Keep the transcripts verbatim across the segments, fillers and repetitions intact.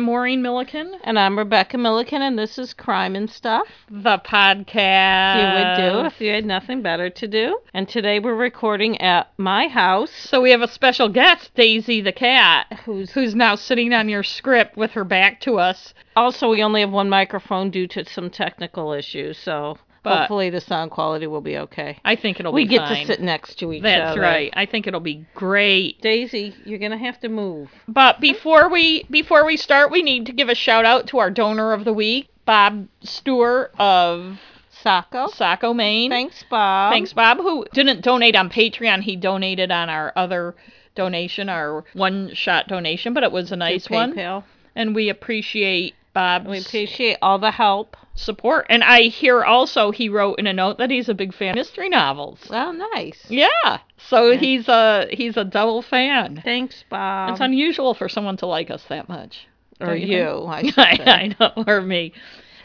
I'm Maureen Milliken. And I'm Rebecca Milliken, and this is Crime and Stuff, the podcast you would do if you had nothing better to do. And today we're recording at my house. So we have a special guest, Daisy the cat, who's, who's now sitting on your script with her back to us. Also, we only have one microphone due to some technical issues, so... But hopefully the sound quality will be okay. I think it'll we be fine. We get to sit next to each That's other. That's right. I think it'll be great. Daisy, you're going to have to move. But before we before we start, we need to give a shout out to our donor of the week, Bob Stewart of... Saco. Saco, Maine. Thanks, Bob. Thanks, Bob, who didn't donate on Patreon. He donated on our other donation, our one-shot donation, but it was a nice to one. PayPal. And we appreciate Bob's... We appreciate all the help. Support. And I hear also he wrote in a note that he's a big fan of mystery novels. Oh, nice. Yeah. So yeah. he's a he's a double fan. Thanks, Bob. It's unusual for someone to like us that much. Or you. you I, I, I know. Or me.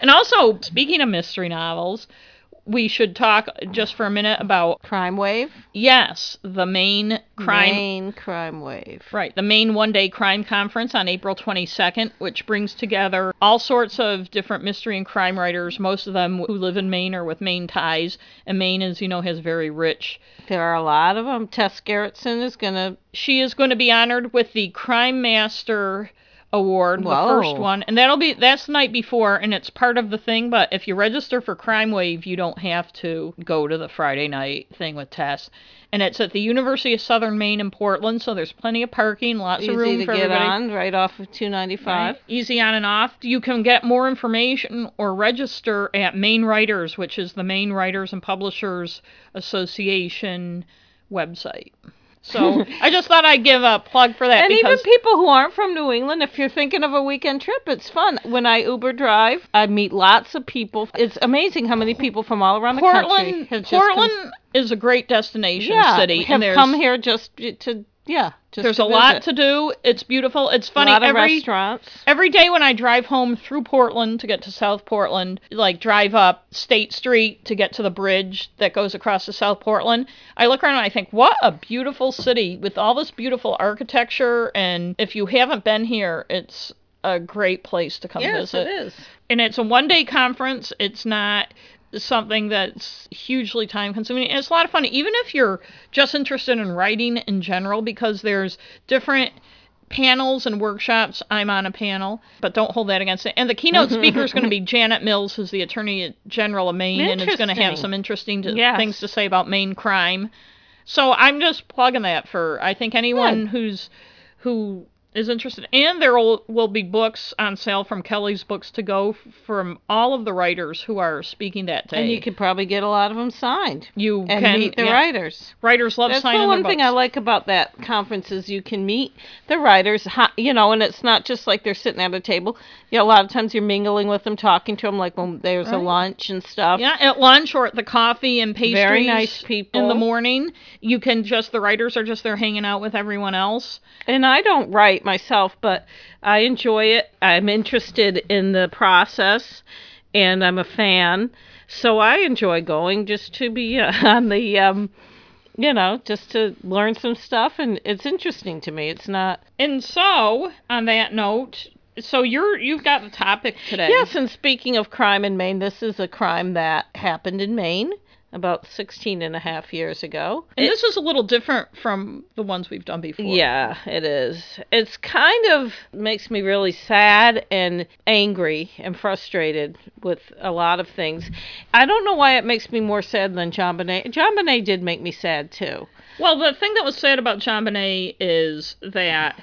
And also, speaking of mystery novels, we should talk just for a minute about... Crime Wave? Yes. The Maine Crime... Maine Crime Wave. Right. The Maine One-Day Crime Conference on April twenty-second, which brings together all sorts of different mystery and crime writers, most of them who live in Maine or with Maine ties. And Maine, as you know, has very rich... There are a lot of them. Tess Gerritsen is going to... She is going to be honored with the Crime Master... Award, Whoa. the first one, and that'll be that's the night before, and it's part of the thing. But if you register for Crime Wave, you don't have to go to the Friday night thing with Tess. And it's at the University of Southern Maine in Portland, so there's plenty of parking, lots Easy of room for everybody. Easy to get on, right off of two ninety-five. Right. Easy on and off. You can get more information or register at Maine Writers, which is the Maine Writers and Publishers Association website. So I just thought I'd give a plug for that. And even people who aren't from New England, if you're thinking of a weekend trip, it's fun. When I Uber drive, I meet lots of people. It's amazing how many people from all around the Portland, country have just Portland come, is a great destination yeah, city. Have and come here just to, yeah. Just there's to a visit. lot to do. It's beautiful. It's funny. A lot of every, restaurants. Every day when I drive home through Portland to get to South Portland, like drive up State Street to get to the bridge that goes across to South Portland, I look around and I think, what a beautiful city with all this beautiful architecture. And if you haven't been here, it's a great place to come yes, visit. Yes, it is. And it's a one-day conference. It's not... something that's hugely time consuming, and it's a lot of fun even if you're just interested in writing in general, because there's different panels and workshops. I'm on a panel, but don't hold that against it. And the keynote speaker is going to be Janet Mills, who's the Attorney General of Maine, and is going to have some interesting to, yes. things to say about Maine crime. So I'm just plugging that for I think anyone Good. who's who is interested. And there will, will be books on sale from Kelly's Books to Go from all of the writers who are speaking that day. And you could probably get a lot of them signed. You and can. And meet the yeah. writers. Writers love That's signing their books. That's the one thing I like about that conference is you can meet the writers, you know, and it's not just like they're sitting at a table. You know, a lot of times you're mingling with them, talking to them, like when there's right. a lunch and stuff. Yeah, at lunch or at the coffee and pastries. Very nice people. In the morning. You can just, the writers are just there hanging out with everyone else. And I don't write myself, but I enjoy it. I'm interested in the process, and I'm a fan, so I enjoy going just to be on the, um, you know, just to learn some stuff, and it's interesting to me. It's not... And so, on that note, so you're, you've got the topic today. Yes, and speaking of crime in Maine, this is a crime that happened in Maine about sixteen and a half years ago. And it, this is a little different from the ones we've done before. Yeah, it is. It's kind of makes me really sad and angry and frustrated with a lot of things. I don't know why it makes me more sad than John Bonet. John Bonet did make me sad, too. Well, the thing that was sad about John Bonet is that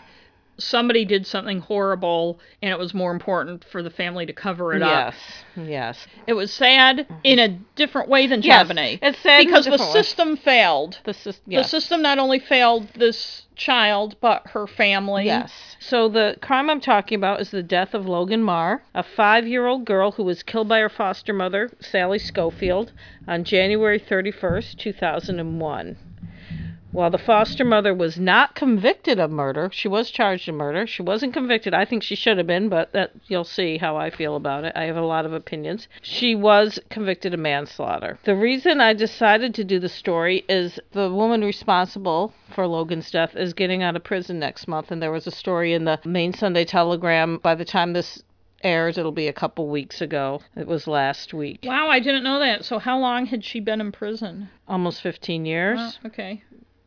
somebody did something horrible, and it was more important for the family to cover it yes, up. Yes, yes. It was sad mm-hmm. in a different way than yes, Charbonnet. It's sad because the system way. failed. The, sy- yes. the system not only failed this child, but her family. Yes. So the crime I'm talking about is the death of Logan Marr, a five-year-old girl who was killed by her foster mother, Sally Schofield, on January thirty-first, two thousand one. While the foster mother was not convicted of murder, she was charged with murder. She wasn't convicted. I think she should have been, but that you'll see how I feel about it. I have a lot of opinions. She was convicted of manslaughter. The reason I decided to do the story is the woman responsible for Logan's death is getting out of prison next month, and there was a story in the Maine Sunday Telegram. By the time this airs, it'll be a couple weeks ago. It was last week. Wow, I didn't know that. So how long had she been in prison? Almost fifteen years. Oh, okay.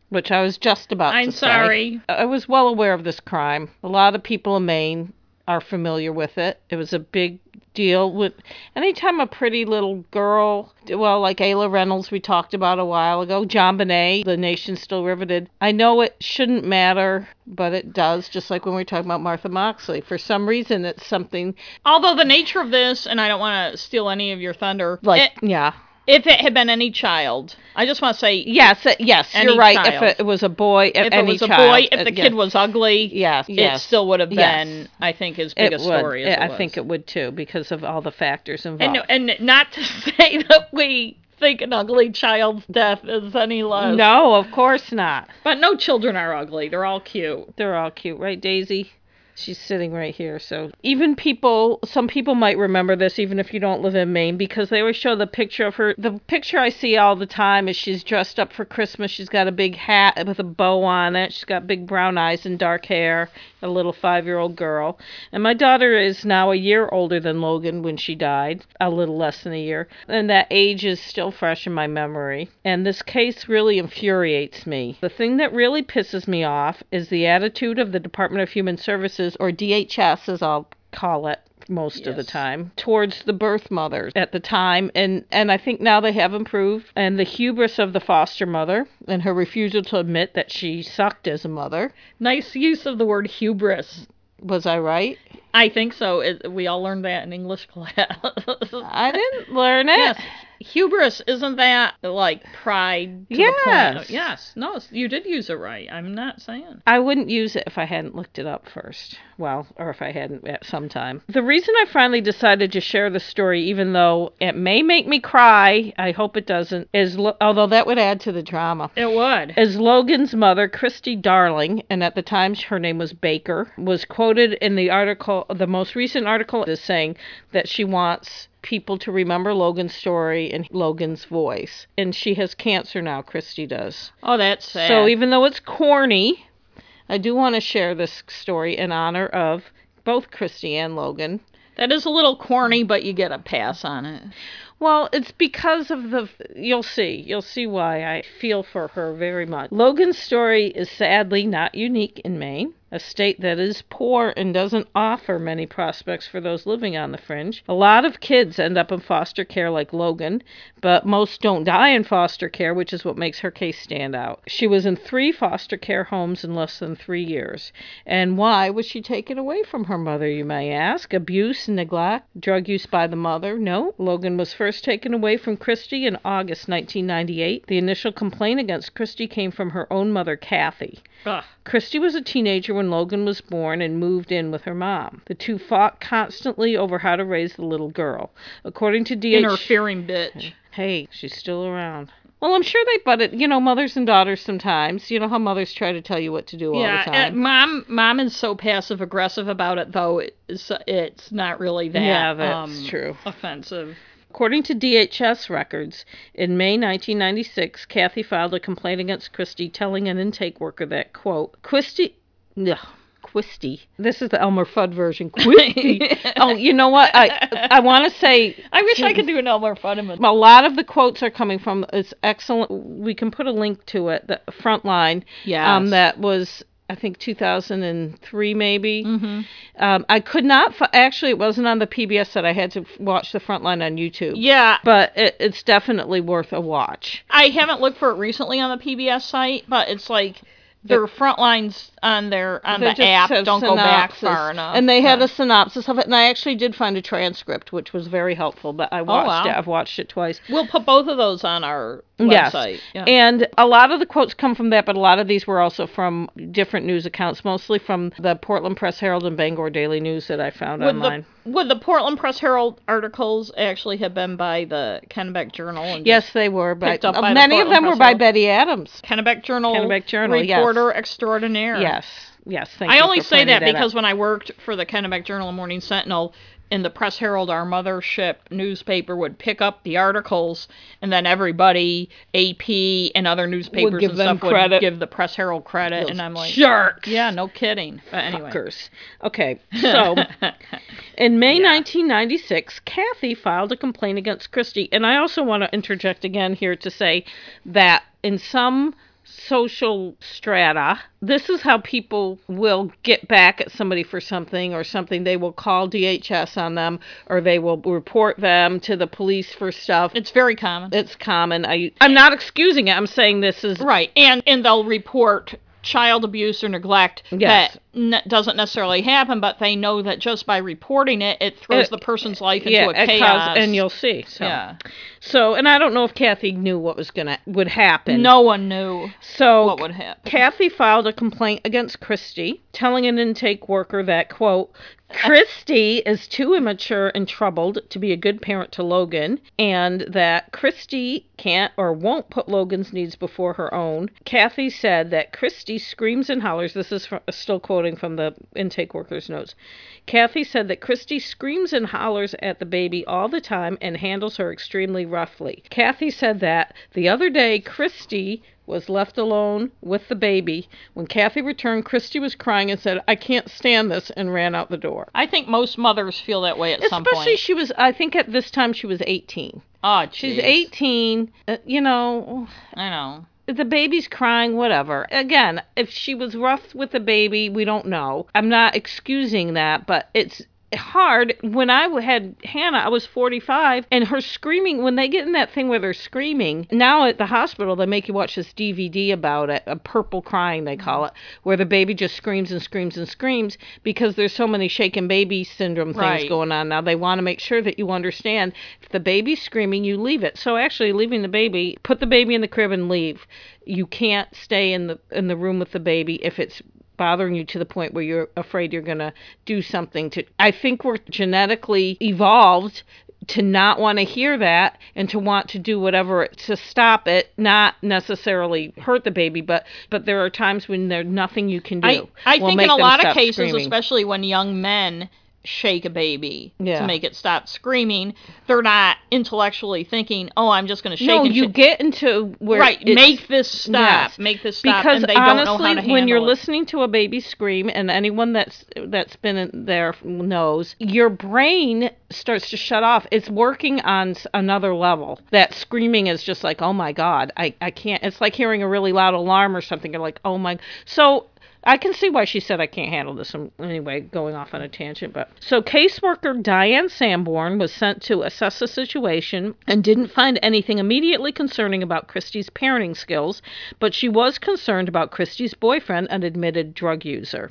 Which I was just about I'm to say. I'm sorry. I was well aware of this crime. A lot of people in Maine are familiar with it. It was a big deal. With anytime a pretty little girl, well, like Ayla Reynolds we talked about a while ago, John Bonet, the nation's still riveted. I know it shouldn't matter, but it does, just like when we were talking about Martha Moxley. For some reason, it's something... Although the nature of this, and I don't want to steal any of your thunder... Like, it, yeah... If it had been any child. I just want to say... Yes, yes, you're right. Child. If it was a boy, if, if any If it was a child, boy, if the yes. kid was ugly, yes, yes, it still would have been, yes. I think, as big it a story would. as it I was. I think it would, too, because of all the factors involved. And, and not to say that we think an ugly child's death is any less. No, of course not. But no children are ugly. They're all cute. They're all cute. Right, Daisy? She's sitting right here, so even people, some people might remember this, even if you don't live in Maine, because they always show the picture of her. The picture I see all the time is she's dressed up for Christmas. She's got a big hat with a bow on it. She's got big brown eyes and dark hair, a little five-year-old girl. And my daughter is now a year older than Logan when she died, a little less than a year. And that age is still fresh in my memory. And this case really infuriates me. The thing that really pisses me off is the attitude of the Department of Human Services, or D H S, as I'll call it most yes. of the time, towards the birth mothers at the time. And, and I think now they have improved. And the hubris of the foster mother and her refusal to admit that she sucked as a mother. Nice use of the word hubris. Was I right? I think so. It, we all learned that in English class. I didn't learn it. Yes. Hubris, isn't that like pride to yes. the point? Yes. No, you did use it right. I'm not saying. I wouldn't use it if I hadn't looked it up first. Well, or if I hadn't at some time. The reason I finally decided to share the story, even though it may make me cry, I hope it doesn't, is, lo- although that would add to the drama. It would. Is Logan's mother, Christy Darling, and at the time her name was Baker, was quoted in the article, the most recent article, is saying that she wants people to remember Logan's story and Logan's voice. And she has cancer now, Christy does. Oh, that's sad. So even though it's corny, I do want to share this story in honor of both Christy and Logan. That is a little corny, but you get a pass on it. Well, it's because of the... You'll see. You'll see why I feel for her very much. Logan's story is sadly not unique in Maine, a state that is poor and doesn't offer many prospects for those living on the fringe. A lot of kids end up in foster care like Logan, but most don't die in foster care, which is what makes her case stand out. She was in three foster care homes in less than three years. And why was she taken away from her mother, you may ask? Abuse, neglect, drug use by the mother? No. Logan was first taken away from Christy in August nineteen ninety-eight. The initial complaint against Christy came from her own mother, Kathy. Ugh. Christy was a teenager when Logan was born and moved in with her mom. The two fought constantly over how to raise the little girl. According to D H S... Interfering bitch. Hey, she's still around. Well, I'm sure they butted, you know, mothers and daughters sometimes. You know how mothers try to tell you what to do all yeah, the time. Yeah, mom, mom is so passive-aggressive about it, though, it's, it's not really that yeah, that's um, true. offensive. According to D H S records, in May nineteen ninety-six, Kathy filed a complaint against Christy telling an intake worker that, quote, Christy... Ugh, Quisty. This is the Elmer Fudd version. Quisty. Oh, you know what? I I want to say... I wish I could do an Elmer Fudd. A lot of the quotes are coming from... It's excellent. We can put a link to it. The Frontline. Yeah. Um, that was... I think two thousand three, maybe. Mm-hmm. Um, I could not... Fi- Actually, it wasn't on the P B S that I had to f- watch the Frontline on YouTube. Yeah. But it, it's definitely worth a watch. I haven't looked for it recently on the P B S site, but it's like... Their front lines on their on the app don't go back far enough. And they had yeah. a synopsis of it, and I actually did find a transcript, which was very helpful, but I watched oh, wow. it. I've watched it twice. We'll put both of those on our website. Yes. Yeah. And a lot of the quotes come from that, but a lot of these were also from different news accounts, mostly from the Portland Press-Herald and Bangor Daily News that I found would online. The, would the Portland Press-Herald articles actually have been by the Kennebec Journal? And yes, they were. But uh, by many the of them were by Betty Adams. Kennebec Journal, Kennebec Journal reporter yes. extraordinaire. Yes, yes. Thank I you only say that, that because up. when I worked for the Kennebec Journal and Morning Sentinel, in the Press-Herald, our mothership newspaper would pick up the articles, and then everybody, A P and other newspapers and stuff would give the Press-Herald credit. Those and I'm like, jerks! Yeah, no kidding. But anyway. Fuckers. Okay, so in May yeah. nineteen ninety-six, Kathy filed a complaint against Christy. And I also want to interject again here to say that in some social strata, this is how people will get back at somebody for something or something. They will call D H S on them, or they will report them to the police for stuff. It's very common. It's common. I, I'm not excusing it. I'm saying this is... Right. And, and they'll report child abuse or neglect yes. that n- doesn't necessarily happen, but they know that just by reporting it, it throws it, the person's life into yeah, a chaos. Cause, and you'll see. So. Yeah. So, and I don't know if Kathy knew what was gonna would happen. No one knew so what would happen. Kathy filed a complaint against Christy, telling an intake worker that, quote, Christy is too immature and troubled to be a good parent to Logan, and that Christy can't or won't put Logan's needs before her own. Kathy said that Christy screams and hollers, this is from, still quoting from the intake worker's notes, Kathy said that Christy screams and hollers at the baby all the time and handles her extremely roughly. Kathy said that the other day Christy was left alone with the baby. When Kathy returned, Christy was crying and said, I can't stand this, and ran out the door. I think most mothers feel that way at Especially some point. Especially she was, I think at this time she was eighteen. Oh, geez. She's eighteen, uh, you know. I know. The baby's crying, whatever. Again, if she was rough with the baby, we don't know. I'm not excusing that, but it's hard. When I had Hannah, I was forty-five, and her screaming, when they get in that thing where they're screaming, now at the hospital they make you watch this D V D about it, a purple crying they call it, where the baby just screams and screams and screams, because there's so many shaken baby syndrome things right. going on now. They want to make sure that you understand, if the baby's screaming, you leave it. So actually leaving the baby, put the baby in the crib and leave. You can't stay in the in the room with the baby if it's bothering you to the point where you're afraid you're going to do something to. I think we're genetically evolved to not want to hear that and to want to do whatever to stop it, not necessarily hurt the baby, but but there are times when there's nothing you can do. I, I we'll think in a lot of cases, screaming. Especially when young men shake a baby yeah. to make it stop screaming, they're not intellectually thinking, oh, I'm just going to shake no, and you sh-. get into where right make this stop yes. make this stop because and they honestly don't know how to handle when you're it. Listening to a baby scream, and anyone that's that's been in there knows, your brain starts to shut off. It's working on another level. That screaming is just like, oh my god, I, I can't. It's like hearing a really loud alarm or something. You're like, oh my. So I can see why she said, I can't handle this. I'm, anyway, going off on a tangent. But so caseworker Diane Sanborn was sent to assess the situation and didn't find anything immediately concerning about Christy's parenting skills, but she was concerned about Christy's boyfriend, an admitted drug user.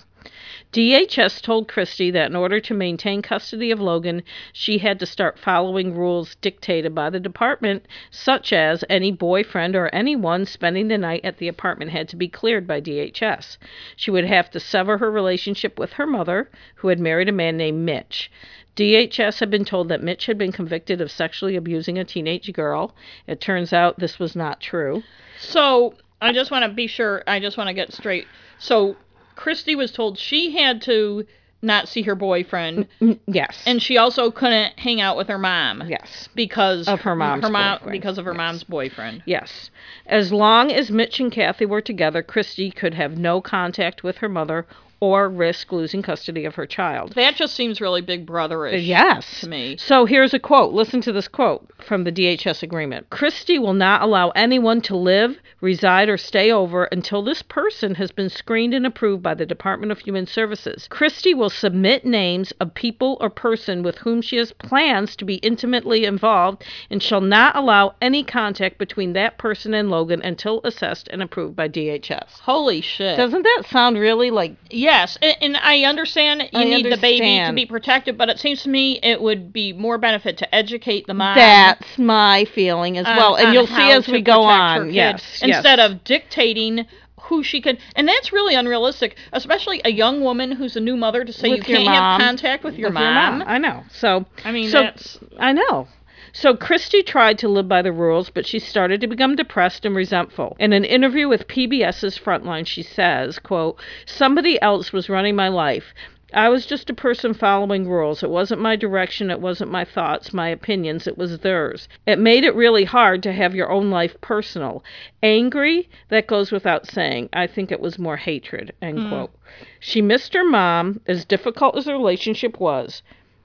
D H S told Christy that in order to maintain custody of Logan, she had to start following rules dictated by the department, such as any boyfriend or anyone spending the night at the apartment had to be cleared by D H S. She would have to sever her relationship with her mother, who had married a man named Mitch. D H S had been told that Mitch had been convicted of sexually abusing a teenage girl. It turns out this was not true. So, I just want to be sure, I just want to get straight. So, Christy was told she had to not see her boyfriend. Yes. And she also couldn't hang out with her mom. Yes. Because of her mom's her mom, boyfriend. Because of her yes. mom's boyfriend. Yes. As long as Mitch and Kathy were together, Christy could have no contact with her mother or risk losing custody of her child. That just seems really big brotherish yes. to me. So here's a quote. Listen to this quote from the D H S agreement. Christy will not allow anyone to live, reside, or stay over until this person has been screened and approved by the Department of Human Services. Christy will submit names of people or person with whom she has plans to be intimately involved and shall not allow any contact between that person and Logan until assessed and approved by D H S. Holy shit. Doesn't that sound really like... Yes, and, and I understand you I need understand. the baby to be protected, but it seems to me it would be more benefit to educate the mom. That's my feeling as well, um, and you'll see as we go on. Yes, instead yes. of dictating who she can, and that's really unrealistic, especially a young woman who's a new mother, to say with you can't mom, have contact with your, with mom. your mom. I know. So I mean, so, that's I know. So Christy tried to live by the rules, but she started to become depressed and resentful. In an interview with P B S's Frontline, she says, quote, "Somebody else was running my life. I was just a person following rules. It wasn't my direction. It wasn't my thoughts, my opinions. It was theirs. It made it really hard to have your own life personal. Angry? That goes without saying. I think it was more hatred," end mm. quote. She missed her mom, as difficult as the relationship was.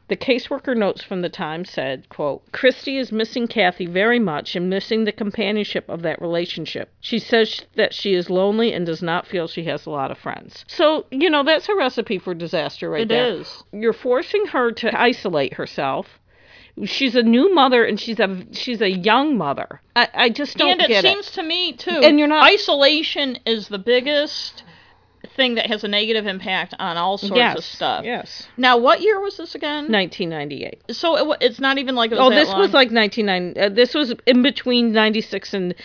The caseworker notes from the time said, quote, "Christy is missing Kathy very much and missing the companionship of that relationship. She says that she is lonely and does not feel she has a lot of friends." So, you know, that's a recipe for disaster right there. It is. You're forcing her to isolate herself. She's a new mother, and she's a she's a young mother. I, I just don't get it. And it seems to me, too, and you're not isolation is the biggest thing that has a negative impact on all sorts yes, of stuff. Yes. Now, what year was this again? nineteen ninety-eight. So it, it's not even like it was oh, that this long. was like nineteen ninety. Uh, this was in between ninety-six and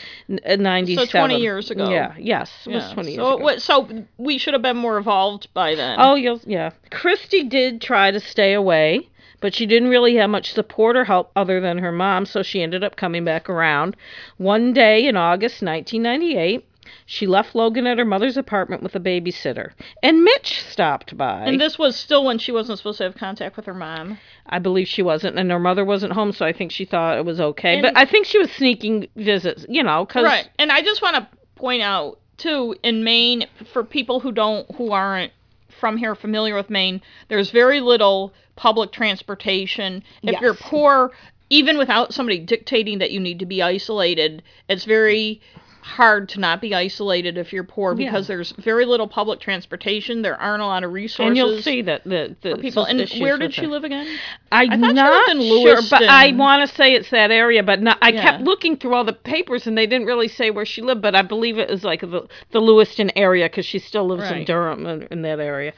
uh, ninety-seven. So twenty years ago. Yeah. Yes. It yeah. was twenty so years it, ago. So we should have been more evolved by then. Oh, yeah. Christy did try to stay away, but she didn't really have much support or help other than her mom, so she ended up coming back around. One day in August nineteen ninety-eight, she left Logan at her mother's apartment with a babysitter. And Mitch stopped by. And this was still when she wasn't supposed to have contact with her mom. I believe she wasn't. And her mother wasn't home, so I think she thought it was okay. And but I think she was sneaking visits, you know. Cause right. And I just want to point out, too, in Maine, for people who don't, who aren't from here familiar with Maine, there's very little public transportation. If yes. you're poor, even without somebody dictating that you need to be isolated, it's very hard to not be isolated if you're poor, because yeah. there's very little public transportation. There aren't a lot of resources. And you'll see that the, the people. And where did she it. live again? I, I'm not she lived in Lewiston. Sure, but I want to say it's that area. But not, I yeah. kept looking through all the papers, and they didn't really say where she lived. But I believe it was like the the Lewiston area, because she still lives right. in Durham in, in that area.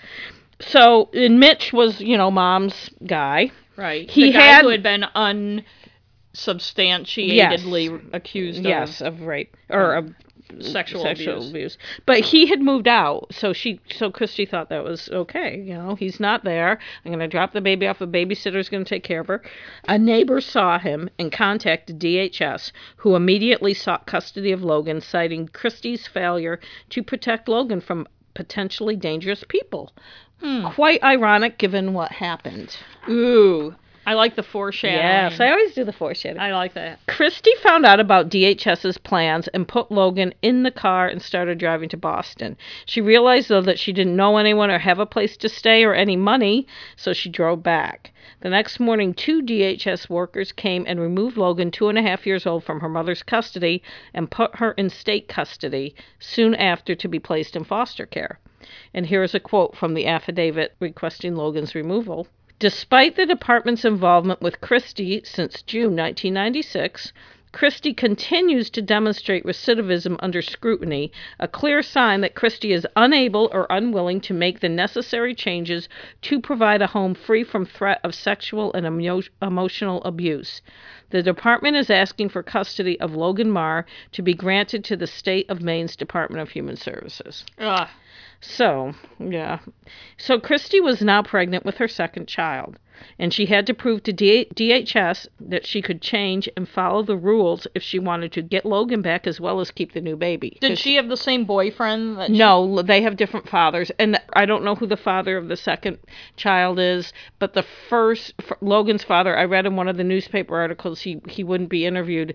So, and Mitch was, you know, mom's guy. Right. He the guy had who had been un. substantiatedly yes. accused yes, of, of rape or of sexual, sexual abuse. abuse. But he had moved out, so she so Christy thought that was okay. You know, he's not there. I'm going to drop the baby off. A babysitter's going to take care of her. A neighbor saw him and contacted D H S, who immediately sought custody of Logan, citing Christy's failure to protect Logan from potentially dangerous people. Hmm. Quite ironic given what happened. Ooh. I like the foreshadowing. Yes, I always do the foreshadowing. I like that. Christy found out about D H S's plans and put Logan in the car and started driving to Boston. She realized, though, that she didn't know anyone or have a place to stay or any money, so she drove back. The next morning, two D H S workers came and removed Logan, two and a half years old, from her mother's custody and put her in state custody soon after to be placed in foster care. And here is a quote from the affidavit requesting Logan's removal. "Despite the department's involvement with Christy since June nineteen ninety-six, Christy continues to demonstrate recidivism under scrutiny, a clear sign that Christy is unable or unwilling to make the necessary changes to provide a home free from threat of sexual and emo- emotional abuse. The department is asking for custody of Logan Marr to be granted to the state of Maine's Department of Human Services." Ugh. So, yeah. So Christy was now pregnant with her second child, and she had to prove to D H S that she could change and follow the rules if she wanted to get Logan back as well as keep the new baby. Did she have the same boyfriend? That she- no, they have different fathers, and I don't know who the father of the second child is, but the first, Logan's father, I read in one of the newspaper articles, he, he wouldn't be interviewed,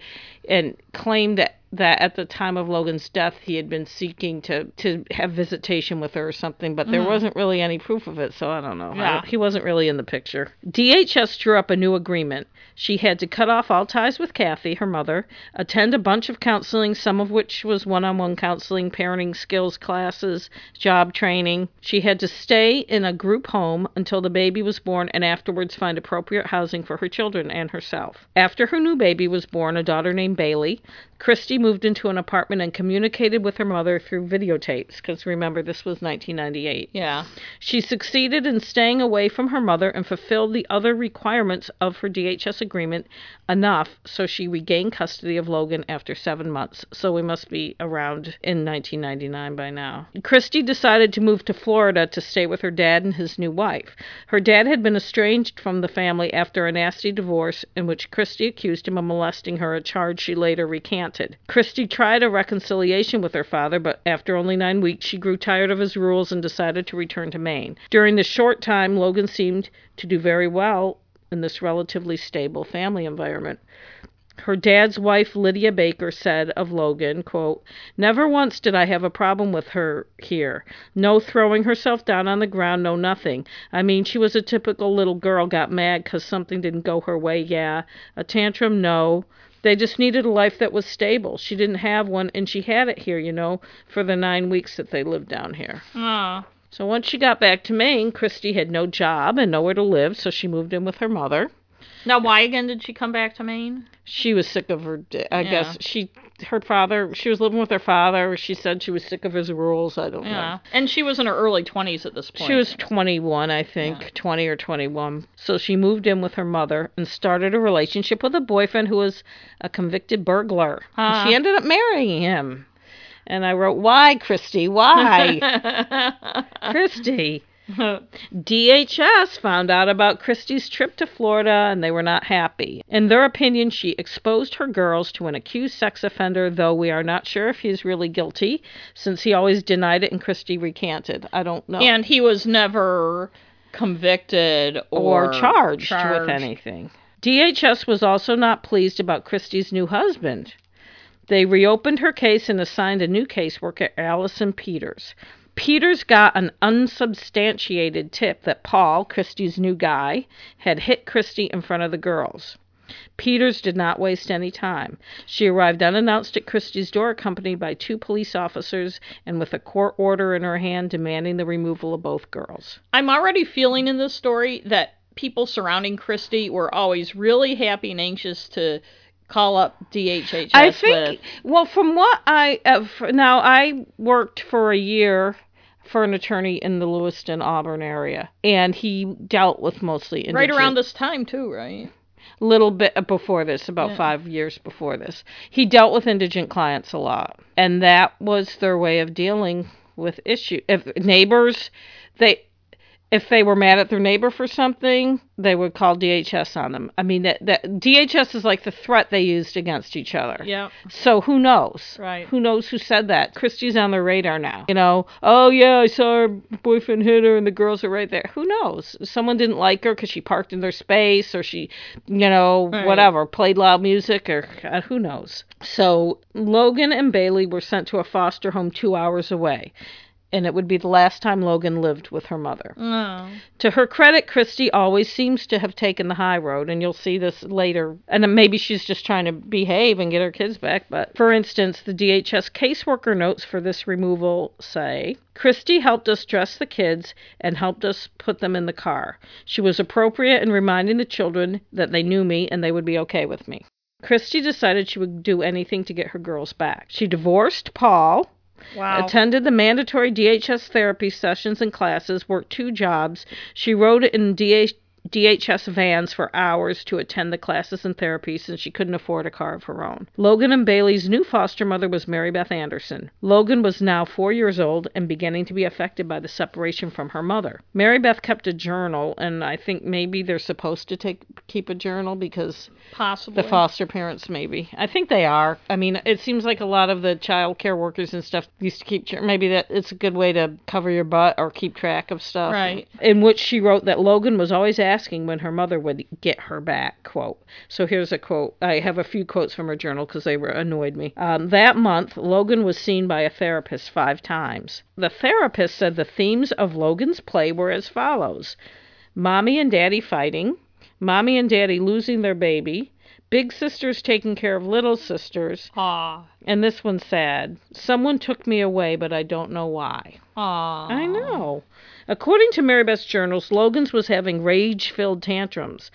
and claimed that that at the time of Logan's death, he had been seeking to, to have visitation with her or something, but there mm. wasn't really any proof of it, so I don't know. Yeah. I, he wasn't really in the picture. D H S drew up a new agreement. She had to cut off all ties with Kathy, her mother, attend a bunch of counseling, some of which was one-on-one counseling, parenting skills classes, job training. She had to stay in a group home until the baby was born and afterwards find appropriate housing for her children and herself. After her new baby was born, a daughter named Bailey, Christy moved into an apartment and communicated with her mother through videotapes, because remember, this was nineteen ninety-eight. Yeah. She succeeded in staying away from her mother and fulfilled the other requirements of her D H S agreement enough, so she regained custody of Logan after seven months. So we must be around in nineteen ninety-nine by now. Christy decided to move to Florida to stay with her dad and his new wife. Her dad had been estranged from the family after a nasty divorce in which Christy accused him of molesting her, a charge she later recanted. Christy tried a reconciliation with her father, but after only nine weeks, she grew tired of his rules and decided to return to Maine. During the short time, Logan seemed to do very well in this relatively stable family environment. Her dad's wife, Lydia Baker, said of Logan, quote, "Never once did I have a problem with her here. No throwing herself down on the ground, no nothing. I mean, she was a typical little girl, got mad because something didn't go her way, yeah. A tantrum, no. They just needed a life that was stable. She didn't have one, and she had it here, you know, for the nine weeks that they lived down here." Aww. So once she got back to Maine, Christy had no job and nowhere to live, so she moved in with her mother. Now, why again did she come back to Maine? She was sick of her, I yeah. guess, she, her father, she was living with her father. She said she was sick of his rules. I don't yeah. know. Yeah, and she was in her early twenties at this point. She was twenty-one, I think, yeah. twenty or twenty-one. So she moved in with her mother and started a relationship with a boyfriend who was a convicted burglar. Uh-huh. She ended up marrying him. And I wrote, why, Christy, why? Christy. D H S found out about Christy's trip to Florida and they were not happy. In their opinion, she exposed her girls to an accused sex offender, though we are not sure if he's really guilty, since he always denied it and Christy recanted. I don't know. And he was never convicted or, or charged, charged with anything. D H S was also not pleased about Christy's new husband. They reopened her case and assigned a new caseworker, Allison Peters. Peters got an unsubstantiated tip that Paul, Christy's new guy, had hit Christy in front of the girls. Peters did not waste any time. She arrived unannounced at Christy's door, accompanied by two police officers and with a court order in her hand demanding the removal of both girls. I'm already feeling in this story that people surrounding Christy were always really happy and anxious to call up D H H S. I think, with. well, from what I, uh, f- now I worked for a year for an attorney in the Lewiston, Auburn area, and he dealt with mostly indigent. Right around this time, too, right? A little bit before this, about yeah. five years before this. He dealt with indigent clients a lot, and that was their way of dealing with issues. If neighbors, they... If they were mad at their neighbor for something, they would call D H S on them. I mean, that, that D H S is like the threat they used against each other. Yeah. So who knows? Right. Who knows who said that? Christy's on their radar now. You know, oh, yeah, I saw her boyfriend hit her and the girls are right there. Who knows? Someone didn't like her because she parked in their space or she, you know, right. whatever, played loud music or God, who knows? So Logan and Bailey were sent to a foster home two hours away. And it would be the last time Logan lived with her mother. Oh. To her credit, Christy always seems to have taken the high road, and you'll see this later. And maybe she's just trying to behave and get her kids back. But for instance, the D H S caseworker notes for this removal say, Christy helped us dress the kids and helped us put them in the car. She was appropriate in reminding the children that they knew me and they would be okay with me. Christy decided she would do anything to get her girls back. She divorced Paul. Wow. Attended the mandatory D H S therapy sessions and classes, worked two jobs. She rode in D H S vans for hours to attend the classes and therapy since she couldn't afford a car of her own. Logan and Bailey's new foster mother was Mary Beth Anderson. Logan was now four years old and beginning to be affected by the separation from her mother. Mary Beth kept a journal, and I think maybe they're supposed to take keep a journal because possibly the foster parents maybe. I think they are. I mean, it seems like a lot of the child care workers and stuff used to keep journal. Maybe that it's a good way to cover your butt or keep track of stuff. Right. In which she wrote that Logan was always asking asking when her mother would get her back, quote. So here's a quote. I have a few quotes from her journal because they were annoyed me. Um, that month, Logan was seen by a therapist five times. The therapist said the themes of Logan's play were as follows. Mommy and Daddy fighting, Mommy and Daddy losing their baby, big sisters taking care of little sisters. Aww. And this one's sad. Someone took me away, but I don't know why. Aww. I know. According to Mary Beth's journals, Logan's was having rage-filled tantrums.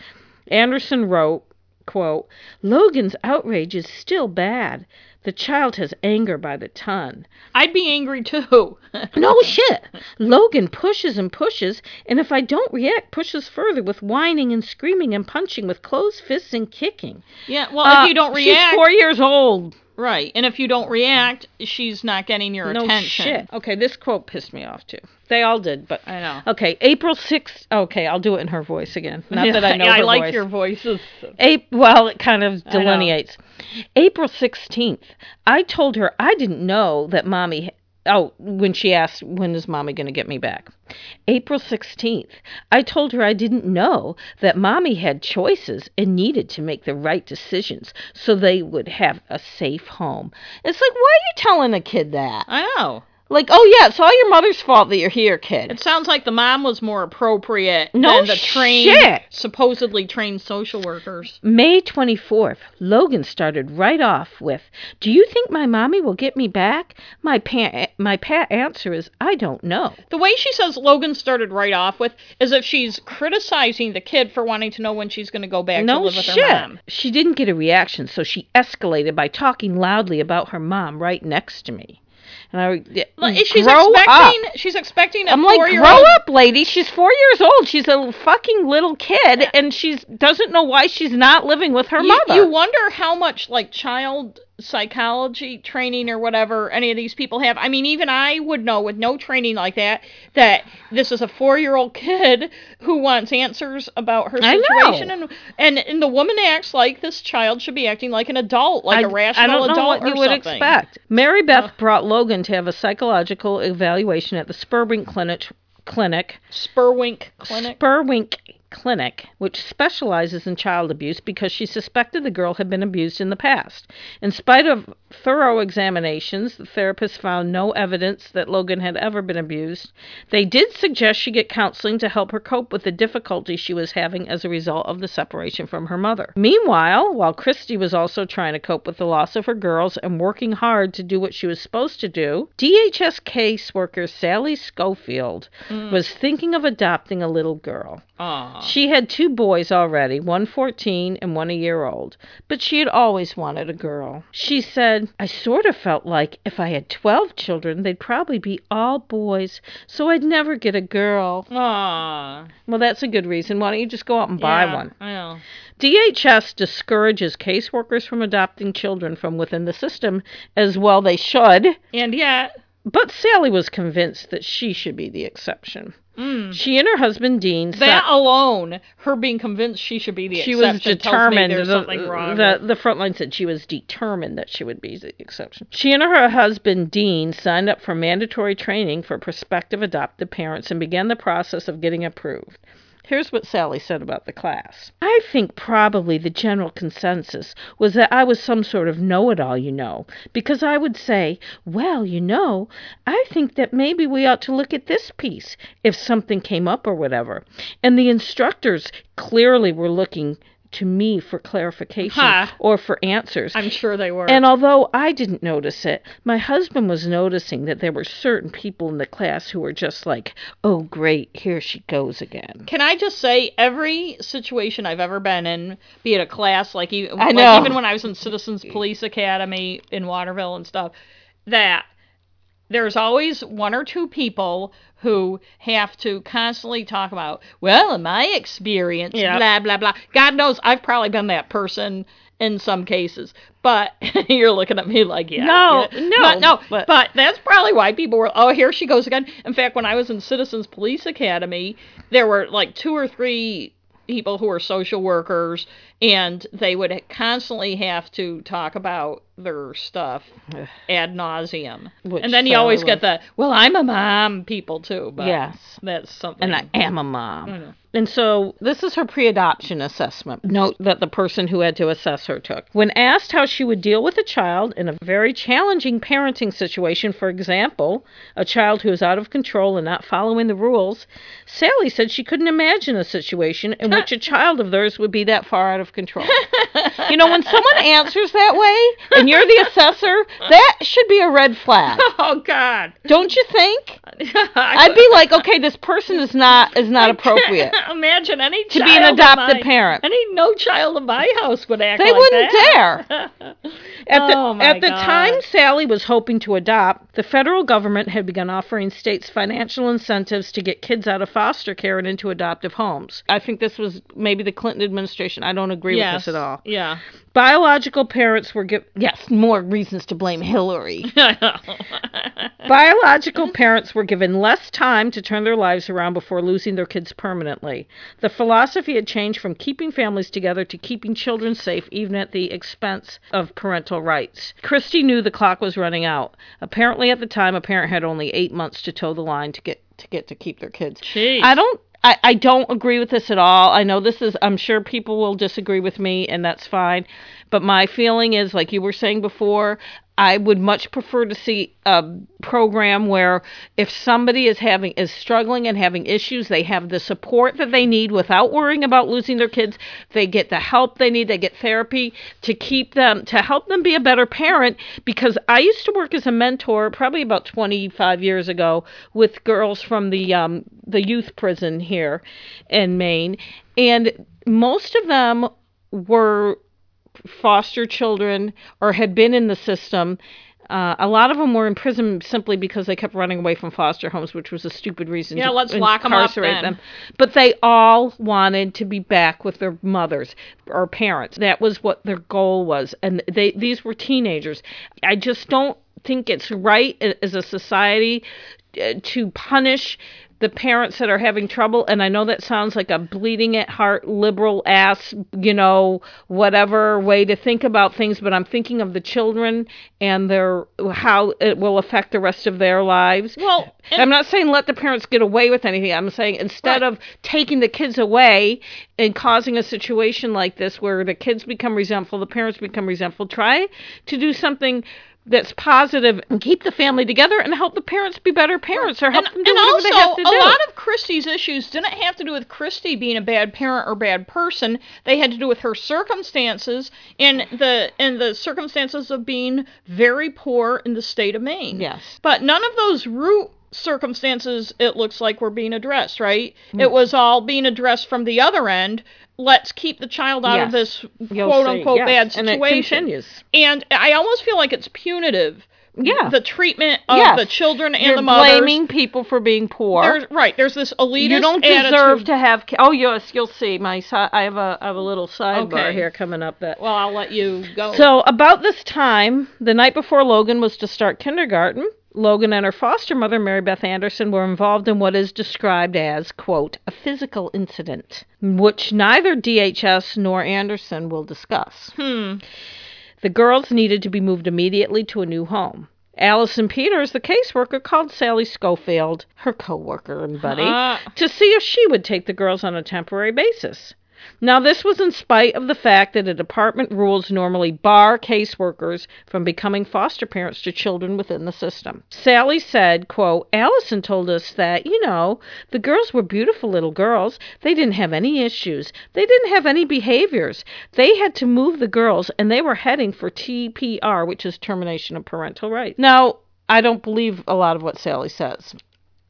Anderson wrote, quote, Logan's outrage is still bad. The child has anger by the ton. I'd be angry too. No shit. Logan pushes and pushes, and if I don't react, pushes further with whining and screaming and punching with closed fists and kicking. Yeah, well, uh, if you don't react... She's four years old. Right, and if you don't react, she's not getting your no attention. No shit. Okay, this quote pissed me off, too. They all did, but... I know. Okay, April sixth... Okay, I'll do it in her voice again. Not yeah, that I know yeah, her I like voice. Your voices. A- well, it kind of delineates. April sixteenth, I told her I didn't know that Mommy... Oh, when she asked, when is Mommy going to get me back? April sixteenth, I told her I didn't know that Mommy had choices and needed to make the right decisions so they would have a safe home. It's like, why are you telling a kid that? I know. Like, oh, yeah, it's all your mother's fault that you're here, kid. It sounds like the mom was more appropriate no than the trained, shit. supposedly trained social workers. May twenty-fourth, Logan started right off with, do you think my mommy will get me back? My pa- my pat answer is, I don't know. The way she says Logan started right off with is if she's criticizing the kid for wanting to know when she's going to go back no to live shit. with her mom. She didn't get a reaction, so she escalated by talking loudly about her mom right next to me. And I, like, she's grow expecting, up. She's expecting a I'm like, four-year-old. Grow up, lady. She's four years old. She's a fucking little kid, and she doesn't know why she's not living with her you, mother. You wonder how much, like, child psychology training or whatever any of these people have. I mean, even I would know with no training like that, that this is a four-year-old kid who wants answers about her situation. And, and and the woman acts like this child should be acting like an adult, like I, a rational adult or something. I don't know what you something. would expect. Mary Beth uh, brought Logan to have a psychological evaluation at the Spurwink Clinic. Clinic. Spurwink Clinic. Spurwink Clinic, which specializes in child abuse because she suspected the girl had been abused in the past. In spite of thorough examinations, the therapist found no evidence that Logan had ever been abused. They did suggest she get counseling to help her cope with the difficulty she was having as a result of the separation from her mother. Meanwhile, while Christy was also trying to cope with the loss of her girls and working hard to do what she was supposed to do, D H S caseworker Sally Schofield mm. was thinking of adopting a little girl. Aww. She had two boys already, one fourteen and one a year old, but she had always wanted a girl. She said, I sort of felt like if I had twelve children, they'd probably be all boys, so I'd never get a girl. Aww. Well, that's a good reason. Why don't you just go out and buy yeah, one? I know. D H S discourages caseworkers from adopting children from within the system, as well they should. And yet... But Sally was convinced that she should be the exception. Mm. She and her husband, Dean... That sa- alone, her being convinced she should be the she exception was determined tells me there's something wrong. The, the Frontline said she was determined that she would be the exception. She and her husband, Dean, signed up for mandatory training for prospective adoptive parents and began the process of getting approved. Here's what Sally said about the class. I think probably the general consensus was that I was some sort of know-it-all, you know, because I would say, well, you know, I think that maybe we ought to look at this piece if something came up or whatever. And the instructors clearly were looking to me for clarification huh. or for answers. I'm sure they were. And although I didn't notice it, my husband was noticing that there were certain people in the class who were just like, oh, great, here she goes again. Can I just say, every situation I've ever been in, be it a class, like, e- I know. like even when I was in Citizens Police Academy in Waterville and stuff, that there's always one or two people who have to constantly talk about, well, in my experience, yep. blah, blah, blah. God knows I've probably been that person in some cases. But you're looking at me like, yeah. No, yeah. no. But, no, but, but that's probably why people were, oh, here she goes again. In fact, when I was in Citizens Police Academy, there were like two or three people who were social workers, and they would constantly have to talk about their stuff ad nauseum. Which and then you always was... get the, well, I'm a mom people too. But yes. That's something. And I am a mom. Mm-hmm. And so this is her pre-adoption assessment. Note that the person who had to assess her took. When asked how she would deal with a child in a very challenging parenting situation, for example, a child who is out of control and not following the rules, Sally said she couldn't imagine a situation in which a child of theirs would be that far out of control. You know, when someone answers that way, and you're the assessor, that should be a red flag. Oh God! Don't you think? I'd be like, okay, this person is not is not appropriate. Imagine any child to be an adopted my, parent. Any no child in my house would act. They like wouldn't that. Dare. At the oh my at the God. time Sally was hoping to adopt, the federal government had begun offering states financial incentives to get kids out of foster care and into adoptive homes. I think this was maybe the Clinton administration. I don't agree yes. with this at all. Yeah. Biological parents were given... Yes, more reasons to blame Hillary. Biological parents were given less time to turn their lives around before losing their kids permanently. The philosophy had changed from keeping families together to keeping children safe, even at the expense of parental rights. Christy knew the clock was running out. Apparently, at the time, a parent had only eight months to toe the line to get to, get to keep their kids. Jeez. I don't... I, I don't agree with this at all. I know this is, I'm sure people will disagree with me, and that's fine. But my feeling is, like you were saying before, I would much prefer to see a program where if somebody is having is struggling and having issues, they have the support that they need without worrying about losing their kids. They get the help they need. They get therapy to keep them, to help them be a better parent. Because I used to work as a mentor probably about twenty-five years ago with girls from the um, the youth prison here in Maine, and most of them were foster children or had been in the system. Uh, a lot of them were in prison simply because they kept running away from foster homes, which was a stupid reason yeah, to let's lock them up then. them. But they all wanted to be back with their mothers or parents. That was what their goal was. And they these were teenagers. I just don't think it's right as a society to punish the parents that are having trouble, and I know that sounds like a bleeding at heart, liberal ass, you know, whatever way to think about things, but I'm thinking of the children and their how it will affect the rest of their lives. Well, I'm not saying let the parents get away with anything. I'm saying instead right. of taking the kids away and causing a situation like this where the kids become resentful, the parents become resentful, try to do something that's positive and keep the family together and help the parents be better parents or help and, them do whatever also, they have to do. And also, a lot of Christy's issues didn't have to do with Christy being a bad parent or bad person. They had to do with her circumstances and the and the circumstances of being very poor in the state of Maine. Yes. But none of those root circumstances, it looks like, were being addressed, right? Mm. It was all being addressed from the other end. Let's keep the child out yes. of this quote-unquote yes. bad situation. And it continues. And I almost feel like it's punitive. Yeah. The treatment of yes. the children and you're the mothers. You're blaming people for being poor. There's, right. There's this elitist You don't deserve attitude. to have... Ki- oh, yes. You'll see. My si- I, have a, I have a little sidebar okay. here coming up. That Well, I'll let you go. So about this time, the night before Logan was to start kindergarten, Logan and her foster mother, Mary Beth Anderson, were involved in what is described as, quote, a physical incident, which neither D H S nor Anderson will discuss. Hmm. The girls needed to be moved immediately to a new home. Allison Peters, the caseworker, called Sally Schofield, her co-worker and buddy, uh. to see if she would take the girls on a temporary basis. Now, this was in spite of the fact that a department rules normally bar caseworkers from becoming foster parents to children within the system. Sally said, quote, Allison told us that, you know, the girls were beautiful little girls. They didn't have any issues. They didn't have any behaviors. They had to move the girls, and they were heading for T P R, which is termination of parental rights. Now, I don't believe a lot of what Sally says.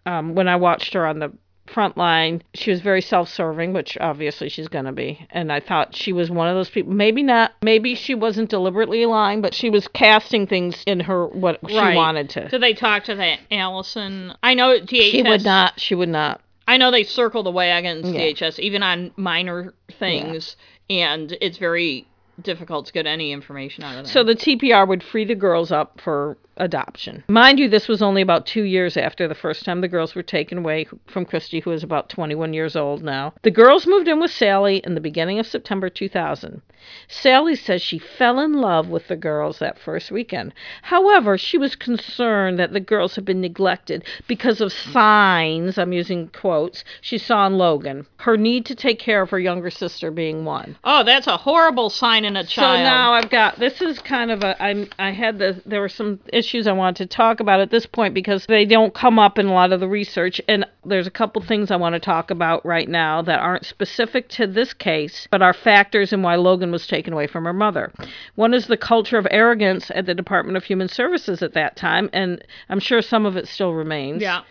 Um, when I watched her on the Frontline, she was very self-serving, which obviously she's going to be. And I thought she was one of those people. Maybe not. Maybe she wasn't deliberately lying, but she was casting things in her what she right. wanted to. Did they talk to that Allison? I know D H S. She would not. She would not. I know they circle the wagons, yeah. D H S, even on minor things. Yeah. And it's very difficult to get any information out of them. So the T P R would free the girls up for adoption. Mind you, this was only about two years after the first time the girls were taken away from Christy, who is about twenty-one years old now. The girls moved in with Sally in the beginning of September two thousand. Sally says she fell in love with the girls that first weekend. However, she was concerned that the girls had been neglected because of signs, I'm using quotes, she saw in Logan. Her need to take care of her younger sister being one. Oh, that's a horrible sign in a child. So now I've got, this is kind of a, I'm, I had the, there were some issues I wanted to talk about at this point because they don't come up in a lot of the research. And there's a couple things I want to talk about right now that aren't specific to this case, but are factors in why Logan was taken away from her mother. One is the culture of arrogance at the Department of Human Services at that time, and I'm sure some of it still remains. Yeah.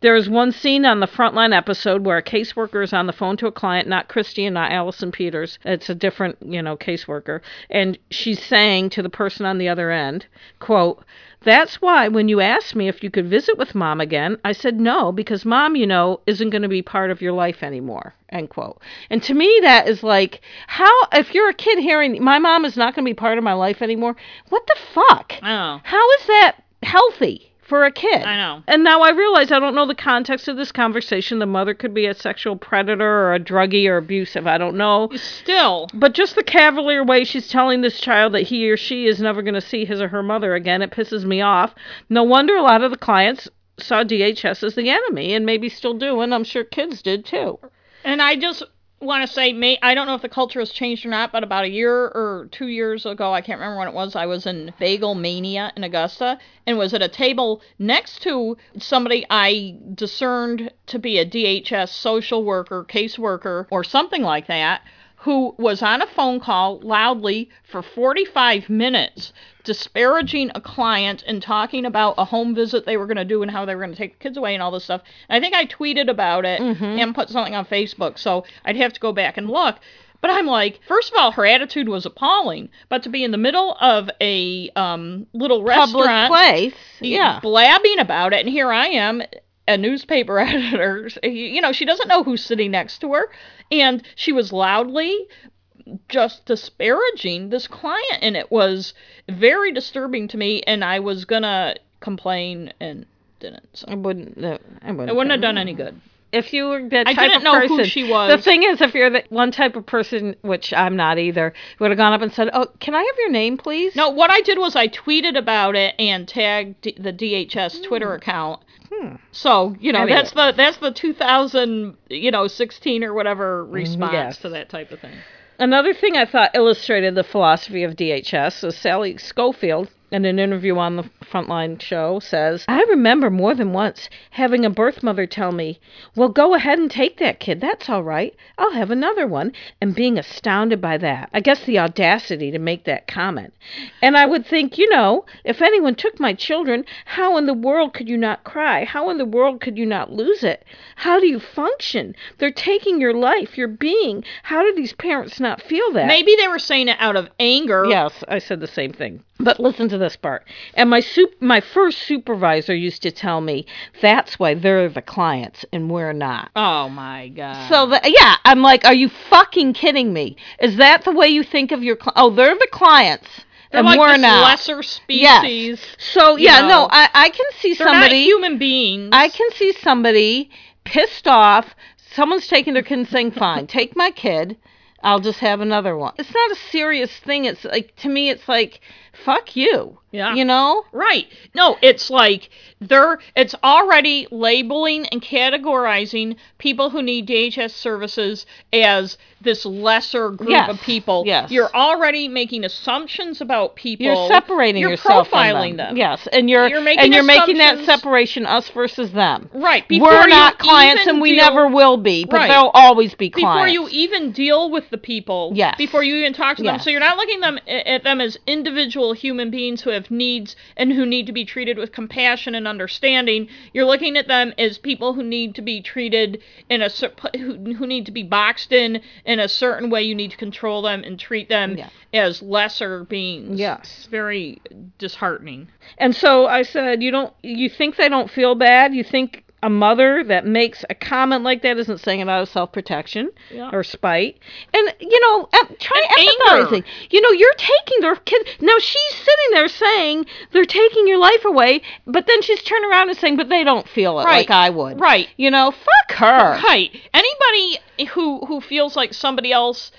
There is one scene on the Frontline episode where a caseworker is on the phone to a client, not Christy and not Allison Peters. It's a different, you know, caseworker. And she's saying to the person on the other end, quote, "That's why when you asked me if you could visit with Mom again, I said no, because Mom, you know, isn't going to be part of your life anymore," end quote. And to me, that is like, how, if you're a kid hearing, "My mom is not going to be part of my life anymore," what the fuck? Oh. How is that healthy? For a kid. I know. And now I realize I don't know the context of this conversation. The mother could be a sexual predator or a druggie or abusive. I don't know. Still. But just the cavalier way she's telling this child that he or she is never going to see his or her mother again, it pisses me off. No wonder a lot of the clients saw D H S as the enemy, and maybe still do, and I'm sure kids did too. And I just want to say, may I don't know if the culture has changed or not, but about a year or two years ago, I can't remember when it was, I was in Bagel Mania in Augusta, and was at a table next to somebody I discerned to be a D H S social worker, caseworker, or something like that, who was on a phone call loudly for forty-five minutes disparaging a client and talking about a home visit they were going to do and how they were going to take the kids away and all this stuff. And I think I tweeted about it mm-hmm. and put something on Facebook, so I'd have to go back and look. But I'm like, first of all, her attitude was appalling. But to be in the middle of a um, little restaurant, public place, yeah, blabbing about it, and here I am, a newspaper editor, you know, she doesn't know who's sitting next to her, and she was loudly just disparaging this client, and it was very disturbing to me, and I was gonna complain and didn't. So. I wouldn't, uh, I wouldn't. It wouldn't have done any good. If you were that type I didn't of know person, who she was. The thing is, if you're the one type of person, which I'm not either, would have gone up and said, "Oh, can I have your name, please?" No, what I did was I tweeted about it and tagged D- the D H S mm. Twitter account. Hmm. So, you know, anyway. that's the that's the two thousand, you know, sixteen or whatever response yes. to that type of thing. Another thing I thought illustrated the philosophy of D H S was Sally Schofield, in an interview on the Frontline show, says, "I remember more than once having a birth mother tell me, 'Well, go ahead and take that kid. That's all right. I'll have another one,' and being astounded by that. I guess the audacity to make that comment. And I would think, you know, if anyone took my children, how in the world could you not cry? How in the world could you not lose it? How do you function? They're taking your life, your being. How do these parents not feel that?" Maybe they were saying it out of anger. Yes, I said the same thing. But listen to this part. "And my sup- my first supervisor used to tell me, that's why they're the clients and we're not." Oh, my God. So, the, yeah, I'm like, are you fucking kidding me? Is that the way you think of your cl- Oh, they're the clients. They're and like we're this not. lesser species. Yes. So, yeah, know. no, I, I can see they're somebody. They're not human beings. I can see somebody pissed off. Someone's taking their kid and saying, "Fine, take my kid. I'll just have another one." It's not a serious thing. It's like, to me, it's like, fuck you. Yeah. You know? Right. No, it's like, they're, it's already labeling and categorizing people who need D H S services as this lesser group yes. of people. Yes. You're already making assumptions about people. You're separating you're yourself. You're profiling them. them. Yes. And you're, you're making and you're making that separation, us versus them. Right. Before We're not clients and we deal, never will be, but right. they'll always be clients. Before you even deal with the people. Yes. Before you even talk to yes. them. So you're not looking them at them as individual human beings who have needs and who need to be treated with compassion and understanding. You're looking at them as people who need to be treated in a who, who need to be boxed in in a certain way. You need to control them and treat them yeah. as lesser beings. Yes, it's very disheartening. And so I said, you don't you think they don't feel bad? You think a mother that makes a comment like that isn't saying it out of self-protection yeah. or spite. And, you know, try and empathizing. Anger. You know, you're taking their kid. Now, she's sitting there saying they're taking your life away, but then she's turning around and saying, but they don't feel it right. like I would. Right. You know, fuck her. Right. Anybody who, who feels like somebody else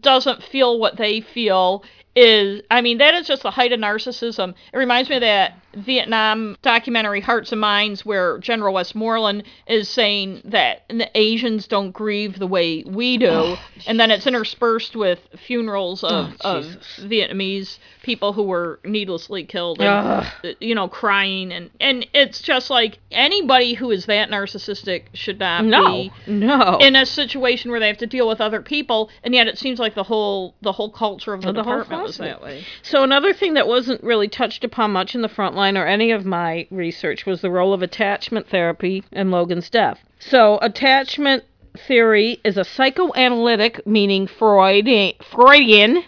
doesn't feel what they feel is, I mean, that is just the height of narcissism. It reminds me of that Vietnam documentary, Hearts and Minds, where General Westmoreland is saying that the Asians don't grieve the way we do. Oh, and then it's interspersed with funerals of, oh, of Vietnamese people who were needlessly killed and, ugh, you know, crying. And, and it's just like anybody who is that narcissistic should not no, be no. in a situation where they have to deal with other people. And yet it seems like the whole the whole culture of the, the department was that way. So another thing that wasn't really touched upon much in the Frontline or any of my research was the role of attachment therapy in Logan's death. So attachment theory is a psychoanalytic, meaning Freudian, Freudian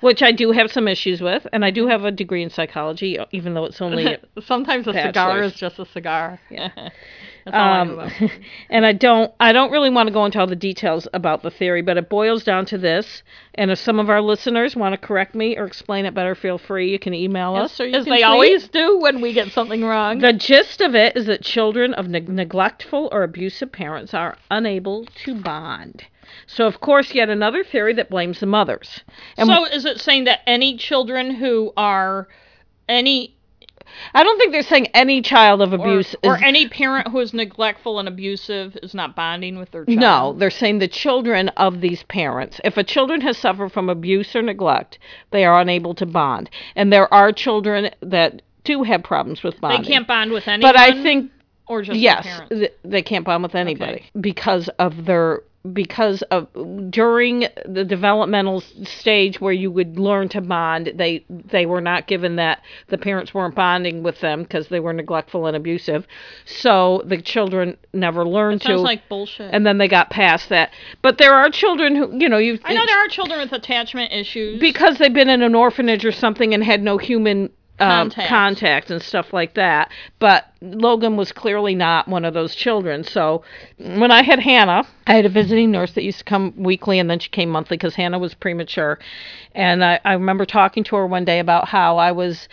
which I do have some issues with, and I do have a degree in psychology, even though it's only sometimes a cigar is just a cigar. Yeah. That's all um, I know about. And I don't, I don't really want to go into all the details about the theory, but it boils down to this. And if some of our listeners want to correct me or explain it better, feel free. You can email yes, us. Or you as can they tweet. Always do when we get something wrong. The gist of it is that children of ne- neglectful or abusive parents are unable to bond. So, of course, yet another theory that blames the mothers. And so w- is it saying that any children who are any... I don't think they're saying any child of abuse or, is, or any parent who is neglectful and abusive is not bonding with their child. No, they're saying the children of these parents. If a child has suffered from abuse or neglect, they are unable to bond. And there are children that do have problems with bonding. They can't bond with anyone? But I think, or just yes, th- they can't bond with anybody okay. because of their... Because of during the developmental stage where you would learn to bond, they they were not given that. The parents weren't bonding with them because they were neglectful and abusive. So the children never learned that sounds to. Sounds like bullshit. And then they got past that. But there are children who, you know, you. I know there are children with attachment issues because they've been in an orphanage or something and had no human. Um, contact. contact and stuff like that. But Logan was clearly not one of those children. So when I had Hannah, I had a visiting nurse that used to come weekly, and then she came monthly because Hannah was premature. And I, I remember talking to her one day about how I was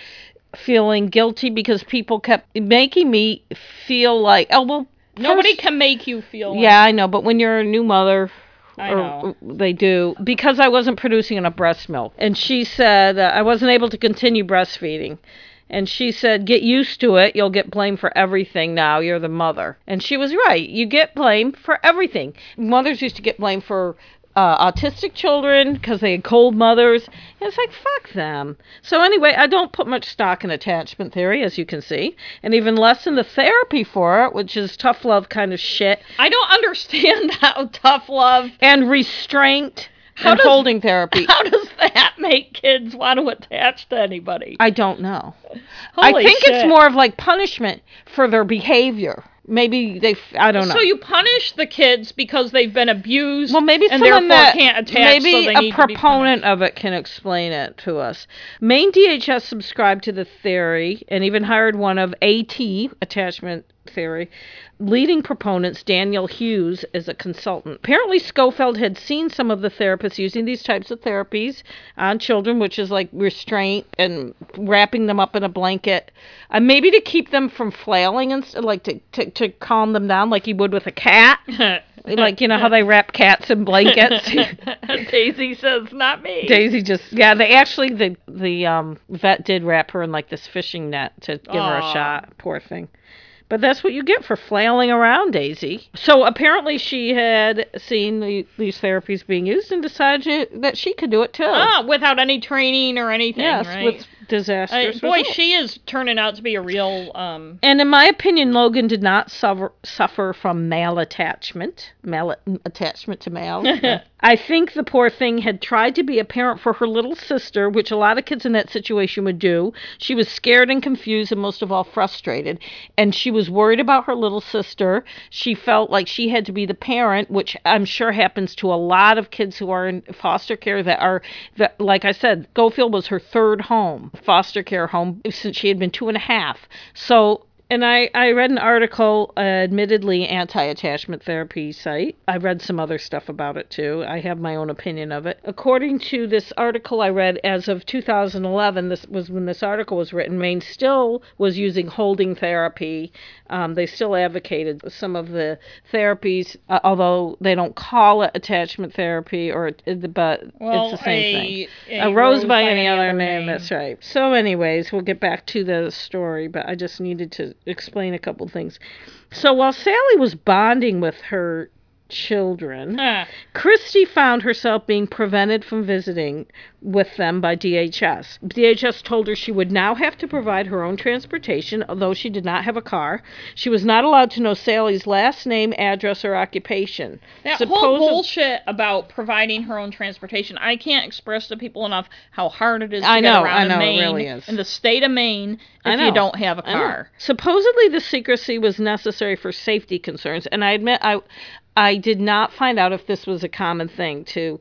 feeling guilty because people kept making me feel like, oh, well... Nobody first, can make you feel like... Yeah, I know, but when you're a new mother... I know. Or they do, because I wasn't producing enough breast milk. And she said, uh, I wasn't able to continue breastfeeding. And she said, get used to it. You'll get blamed for everything now. You're the mother. And she was right. You get blamed for everything. Mothers used to get blamed for uh, autistic children because they had cold mothers. And it's like, fuck them. So anyway, I don't put much stock in attachment theory, as you can see, and even less in the therapy for it, which is tough love kind of shit. I don't understand how tough love and restraint how and does, holding therapy. How does that make kids want to attach to anybody? I don't know. I think shit. It's more of like punishment for their behavior. Maybe they, I don't know. So you punish the kids because they've been abused well, maybe and therefore that, can't attach. Maybe so they a proponent of it can explain it to us. Maine D H S subscribed to the theory and even hired one of A T, attachment theory, leading proponents, Daniel Hughes, as a consultant. Apparently Schofield had seen some of the therapists using these types of therapies on children, which is like restraint and wrapping them up in a blanket, uh, maybe to keep them from flailing and st- like to, to to calm them down, like you would with a cat. Like, you know how they wrap cats in blankets? Daisy says, not me. Daisy just, yeah, they actually, the, the um, vet did wrap her in like this fishing net to give aww. Her a shot. Poor thing. But that's what you get for flailing around, Daisy. So apparently she had seen the, these therapies being used and decided that she could do it too. Ah, without any training or anything, yes, right? With disastrous uh, boy, results. She is turning out to be a real... Um... And in my opinion, Logan did not suffer, suffer from malattachment. Mal- attachment to mal. I think the poor thing had tried to be a parent for her little sister, which a lot of kids in that situation would do. She was scared and confused and most of all frustrated. And she was worried about her little sister. She felt like she had to be the parent, which I'm sure happens to a lot of kids who are in foster care that are, that, like I said, Schofield was her third home. Foster care home since she had been two and a half. So And I, I read an article, uh, admittedly anti-attachment therapy site. I read some other stuff about it, too. I have my own opinion of it. According to this article I read, as of two thousand eleven, this was when this article was written, Maine still was using holding therapy. Um, they still advocated some of the therapies, uh, although they don't call it attachment therapy, or but well, it's the same a, thing. A, a rose, rose by, by any other name. name, that's right. So anyways, we'll get back to the story, but I just needed to explain a couple things. So while Sally was bonding with her children, huh. Christy found herself being prevented from visiting with them by D H S. D H S told her she would now have to provide her own transportation, although she did not have a car. She was not allowed to know Sally's last name, address, or occupation. That Suppos- whole bullshit about providing her own transportation, I can't express to people enough how hard it is to I know, get around I know, in Maine, it really is. in the state of Maine, if you don't have a car. Supposedly the secrecy was necessary for safety concerns, and I admit I... I did not find out if this was a common thing to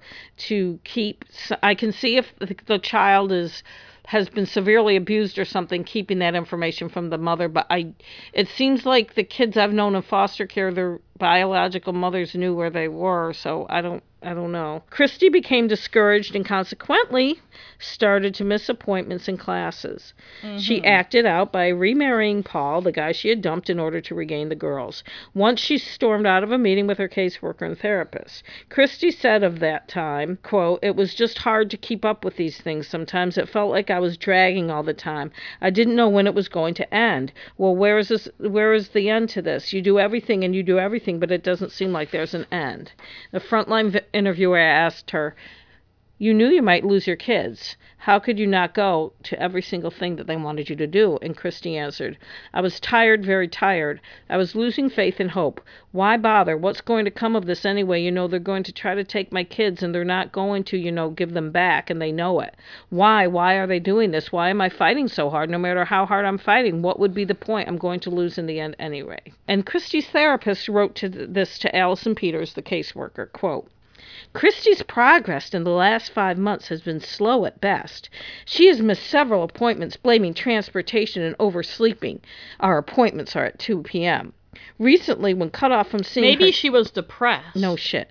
to keep. I can see if the child is has been severely abused or something, keeping that information from the mother. But I, it seems like the kids I've known in foster care, their biological mothers knew where they were. So I don't, I don't know. Christy became discouraged and consequently started to miss appointments and classes. Mm-hmm. She acted out by remarrying Paul, the guy she had dumped, in order to regain the girls. Once she stormed out of a meeting with her caseworker and therapist. Christy said of that time, quote, "It was just hard to keep up with these things sometimes. It felt like I was dragging all the time. I didn't know when it was going to end. Well, where is this? Where is the end to this? You do everything and you do everything, but it doesn't seem like there's an end." The Frontline vi- interviewer asked her, "You knew you might lose your kids. How could you not go to every single thing that they wanted you to do?" And Christy answered, "I was tired, very tired. I was losing faith and hope. Why bother? What's going to come of this anyway? You know, they're going to try to take my kids and they're not going to, you know, give them back, and they know it. Why? Why are they doing this? Why am I fighting so hard? No matter how hard I'm fighting, what would be the point? I'm going to lose in the end anyway." And Christy's therapist wrote to th- this to Allison Peters, the caseworker, quote, "Christy's progress in the last five months has been slow at best. She has missed several appointments, blaming transportation and oversleeping. Our appointments are at two p.m. Recently, when cut off from seeing Maybe her... she was depressed. No shit.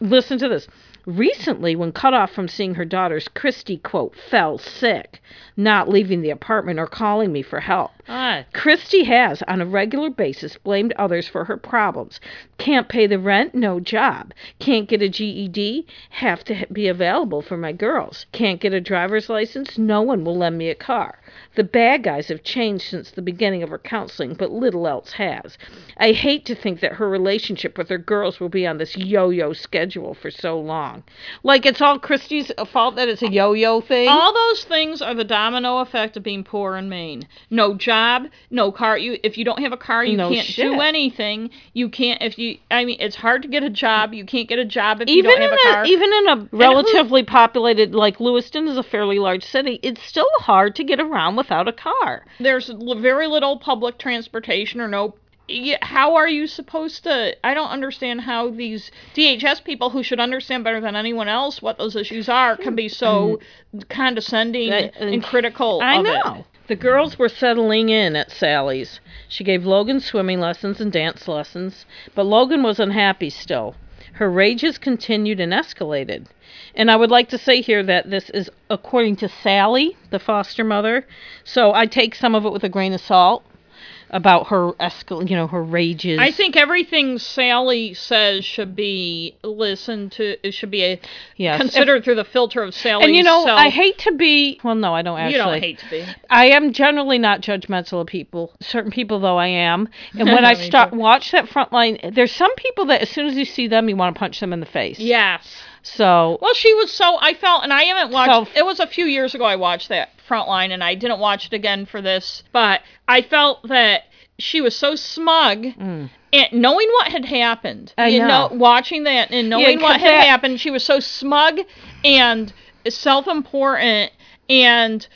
Listen to this. Recently, when cut off from seeing her daughters, Christy, quote, fell sick, not leaving the apartment or calling me for help. Ah. Christy has, on a regular basis, blamed others for her problems. Can't pay the rent, no job. Can't get a G E D, have to be available for my girls. Can't get a driver's license, no one will lend me a car. The bad guys have changed since the beginning of her counseling, but little else has. I hate to think that her relationship with her girls will be on this yo-yo schedule for so long." Like, it's all Christy's fault that it's a yo-yo thing? All those things are the domino effect of being poor in Maine. No job, no car. You If you don't have a car, you no can't shit. do anything. You can't, if you, I mean, it's hard to get a job. You can't get a job if even you don't have a, a car. Even in a relatively who, populated, like Lewiston is a fairly large city, it's still hard to get around with without a car. There's very little public transportation or no... How are you supposed to... I don't understand how these D H S people, who should understand better than anyone else what those issues are, can be so condescending and critical I know. of it. The girls were settling in at Sally's. She gave Logan swimming lessons and dance lessons, but Logan was unhappy still. Her rages continued and escalated. And I would like to say here that this is according to Sally, the foster mother. So I take some of it with a grain of salt about her escal, you know, her rages. I think everything Sally says should be listened to. It should be a, yes. considered if, through the filter of Sally's self. And you know, self. I hate to be, well, no, I don't actually. You don't hate to be. I am generally not judgmental of people. Certain people, though, I am. And when I start too. watch that Frontline, there's some people that as soon as you see them, you want to punch them in the face. Yes. So. Well, she was so, I felt, and I haven't watched, so, it was a few years ago I watched that Frontline, and I didn't watch it again for this, but I felt that she was so smug, mm. and knowing what had happened, I you know. know, watching that and knowing yeah, what had that... happened, she was so smug and self-important and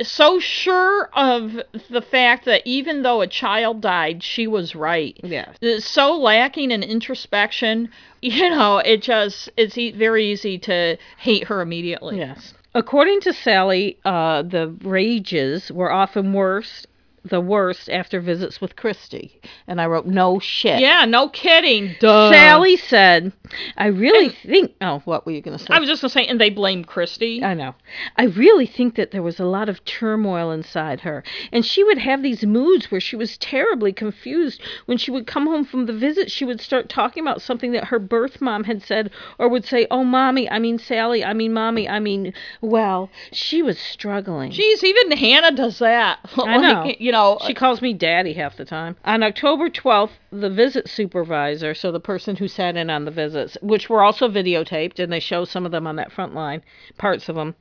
so sure of the fact that even though a child died, she was right. Yeah, so lacking in introspection, you know, it just it's very easy to hate her immediately. Yes. According to Sally, uh, the rages were often worse the worst after visits with Christy. And I wrote, no shit. Yeah, no kidding. Duh. Sally said, I really and, think... Oh, what were you going to say? I was just going to say, and they blame Christy. I know. I really think that there was a lot of turmoil inside her. And she would have these moods where she was terribly confused. When she would come home from the visit, she would start talking about something that her birth mom had said, or would say, oh, mommy, I mean Sally, I mean mommy, I mean... Well, she was struggling. Jeez, even Hannah does that. Like, I know. You know. She calls me daddy half the time. On October twelfth, the visit supervisor, so the person who sat in on the visits, which were also videotaped, and they show some of them on that front line, parts of them,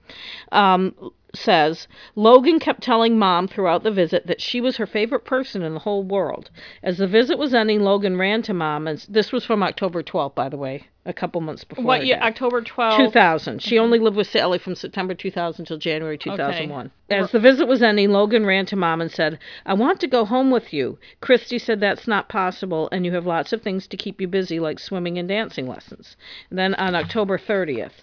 um, says, Logan kept telling Mom throughout the visit that she was her favorite person in the whole world. As the visit was ending, Logan ran to Mom, and this was from October twelfth, by the way, a couple months before. What year? October twelfth? two thousand. She okay. only lived with Sally from September two thousand till January two thousand one. Okay. As the visit was ending, Logan ran to Mom and said, I want to go home with you. Christy said that's not possible, and you have lots of things to keep you busy, like swimming and dancing lessons. And then on October thirtieth,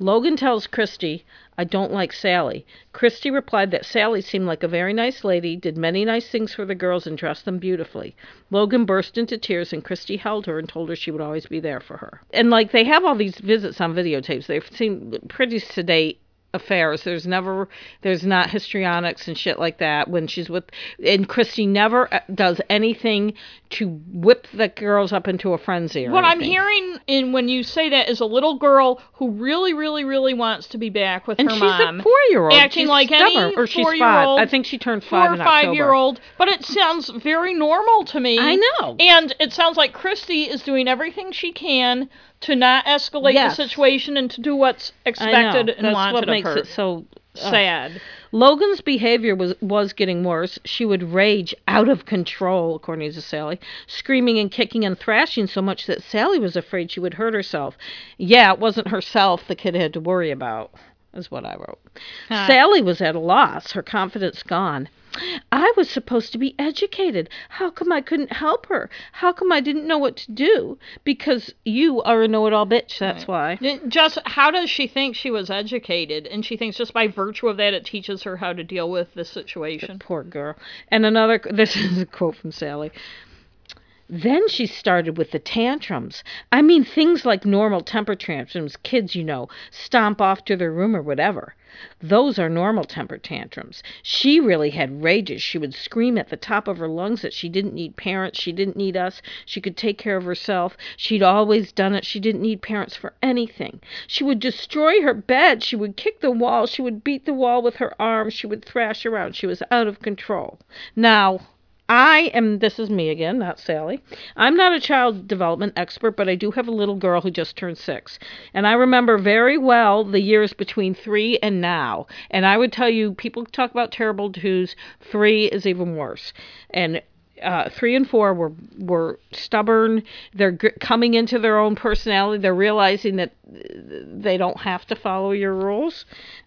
Logan tells Christy, I don't like Sally. Christy replied that Sally seemed like a very nice lady, did many nice things for the girls, and dressed them beautifully. Logan burst into tears, and Christy held her and told her she would always be there for her. And, like, they have all these visits on videotapes. They seem pretty sedate affairs. There's never, there's not histrionics and shit like that when she's with, and Christy never does anything to whip the girls up into a frenzy or what anything. I'm hearing in when you say that is a little girl who really, really, really wants to be back with and her mom. And she's a four-year-old. Acting she's like stubborn, any or she's four-year-old. Five. I think she turned five in October. Four or five-year-old. But it sounds very normal to me. I know. And it sounds like Christy is doing everything she can to not escalate yes. the situation and to do what's expected and That's wanted of her. That's what makes it so uh, sad. Logan's behavior was, was getting worse. She would rage out of control, according to Sally, screaming and kicking and thrashing so much that Sally was afraid she would hurt herself. Yeah, it wasn't herself the kid had to worry about, is what I wrote. Huh. Sally was at a loss, her confidence gone. I was supposed to be educated. How come I couldn't help her? How come I didn't know what to do? Because you are a know-it-all bitch, that's right. why. Just how does she think she was educated? And she thinks just by virtue of that, it teaches her how to deal with the situation. The poor girl. And another, this is a quote from Sally. Then she started with the tantrums. I mean, things like normal temper tantrums, kids, you know, stomp off to their room or whatever. Those are normal temper tantrums. She really had rages. She would scream at the top of her lungs that she didn't need parents. She didn't need us. She could take care of herself. She'd always done it. She didn't need parents for anything. She would destroy her bed. She would kick the wall. She would beat the wall with her arms. She would thrash around. She was out of control. Now, I am, this is me again, not Sally. I'm not a child development expert, but I do have a little girl who just turned six. And I remember very well the years between three and now. And I would tell you, people talk about terrible twos. Three is even worse. And uh, three and four were, were stubborn. They're g- coming into their own personality. They're realizing that they don't have to follow your rules.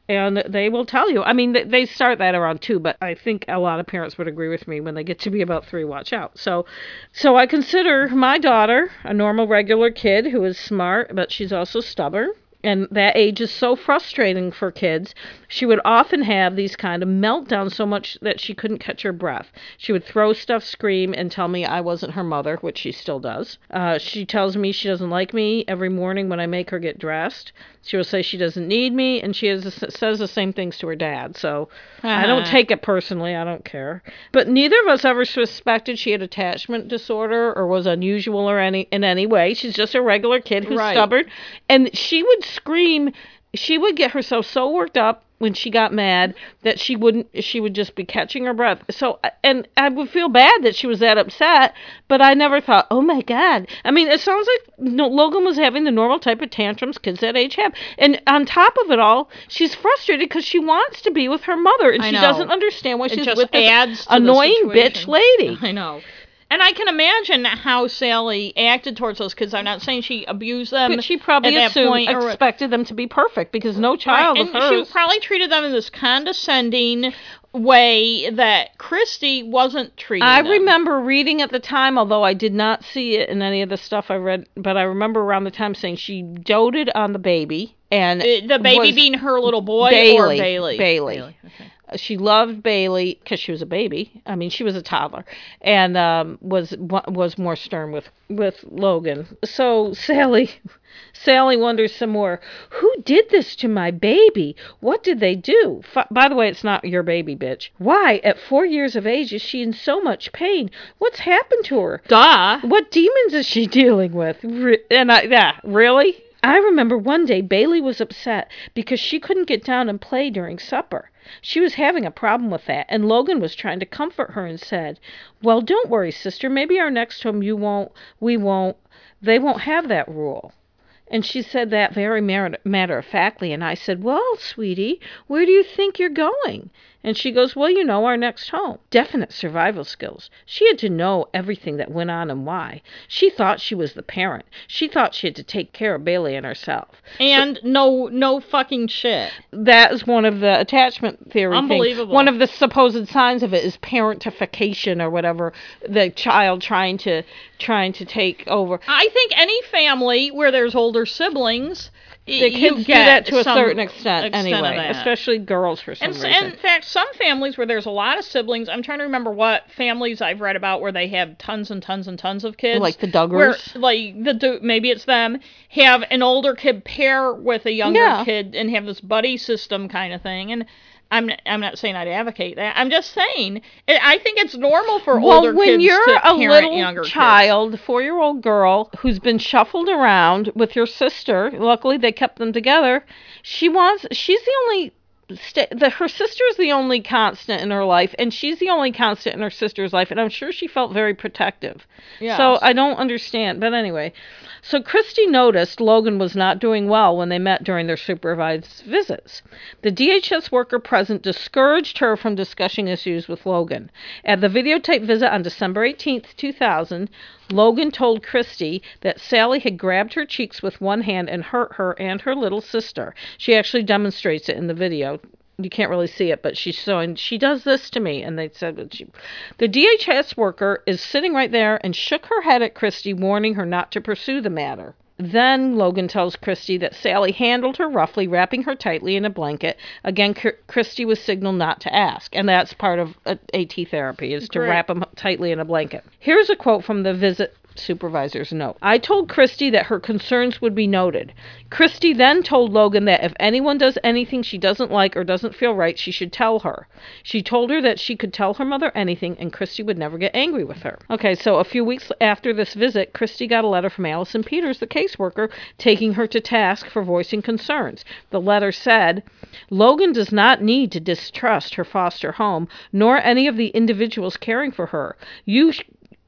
And they will tell you. I mean, they start that around two, but I think a lot of parents would agree with me when they get to be about three, watch out. So so I consider my daughter a normal, regular kid who is smart, but she's also stubborn. And that age is so frustrating for kids. She would often have these kind of meltdowns so much that she couldn't catch her breath. She would throw stuff, scream, and tell me I wasn't her mother, which she still does. Uh, she tells me she doesn't like me every morning when I make her get dressed. She will say she doesn't need me, and she has, says the same things to her dad. So uh-huh. I don't take it personally. I don't care. But neither of us ever suspected she had attachment disorder or was unusual or any in any way. She's just a regular kid who's right. stubborn. And she would scream. She would get herself so worked up when she got mad that she wouldn't she would just be catching her breath. So and I would feel bad that she was that upset, but I never thought, oh my God. I mean, it sounds like no, Logan was having the normal type of tantrums kids that age have. And on top of it all, she's frustrated because she wants to be with her mother and I she know. doesn't understand why it she's just with adds this annoying bitch lady. I know. And I can imagine how Sally acted towards those kids. I'm not saying she abused them. But she probably at that assumed, point, or, expected them to be perfect because no child right. of and hers. She probably treated them in this condescending way that Christy wasn't treating I them. Remember reading at the time, although I did not see it in any of the stuff I read, but I remember around the time saying she doted on the baby. And it, the baby being her little boy Bailey, or Bailey? Bailey. Bailey. Okay. She loved Bailey because she was a baby. I mean, she was a toddler, and um, was was more stern with, with Logan. So Sally, Sally wonders some more. Who did this to my baby? What did they do? F- By the way, it's not your baby, bitch. Why, at four years of age, is she in so much pain? What's happened to her? Duh. What demons is she dealing with? Re- and I, yeah, really? I remember one day Bailey was upset because she couldn't get down and play during supper. She was having a problem with that, and Logan was trying to comfort her and said, well, don't worry, sister. Maybe our next home you won't, we won't, they won't have that rule. And she said that very matter-of-factly, and I said, well, sweetie, where do you think you're going? And she goes, well, you know, our next home. Definite survival skills. She had to know everything that went on and why. She thought she was the parent. She thought she had to take care of Bailey and herself. And so, no no fucking shit. That is one of the attachment theory things. Unbelievable. One of the supposed signs of it is parentification or whatever, the child trying to trying to take over. I think any family where there's older siblings... The kids do that to a certain extent, anyway, especially girls for some reason. And in fact, some families where there's a lot of siblings, I'm trying to remember what families I've read about where they have tons and tons and tons of kids. Like the Duggars? Where, like, the maybe it's them, have an older kid pair with a younger yeah. kid and have this buddy system kind of thing. And I'm not, I'm not saying I'd advocate that. I'm just saying, I think it's normal for well, older kids to parent younger kids. Well, when you're a little child, four-year-old girl who's been shuffled around with your sister, luckily they kept them together, she wants, she's the only, st- the, her sister's the only constant in her life, and she's the only constant in her sister's life, and I'm sure she felt very protective. Yes. So I don't understand, but anyway. So Christy noticed Logan was not doing well when they met during their supervised visits. The D H S worker present discouraged her from discussing issues with Logan. At the videotape visit on December eighteenth, two thousand, Logan told Christy that Sally had grabbed her cheeks with one hand and hurt her and her little sister. She actually demonstrates it in the video. You can't really see it, but she's showing, she does this to me. And they said, she, the D H S worker is sitting right there and shook her head at Christy, warning her not to pursue the matter. Then Logan tells Christy that Sally handled her roughly, wrapping her tightly in a blanket. Again, C- Christy was signaled not to ask. And that's part of uh, A T therapy, is to Great. wrap them tightly in a blanket. Here's a quote from the visit supervisor's note. I told Christy that her concerns would be noted. Christy then told Logan that if anyone does anything she doesn't like or doesn't feel right, she should tell her. She told her that she could tell her mother anything and Christy would never get angry with her. Okay, so a few weeks after this visit, Christy got a letter from Allison Peters, the caseworker, taking her to task for voicing concerns. The letter said, Logan does not need to distrust her foster home, nor any of the individuals caring for her. You sh-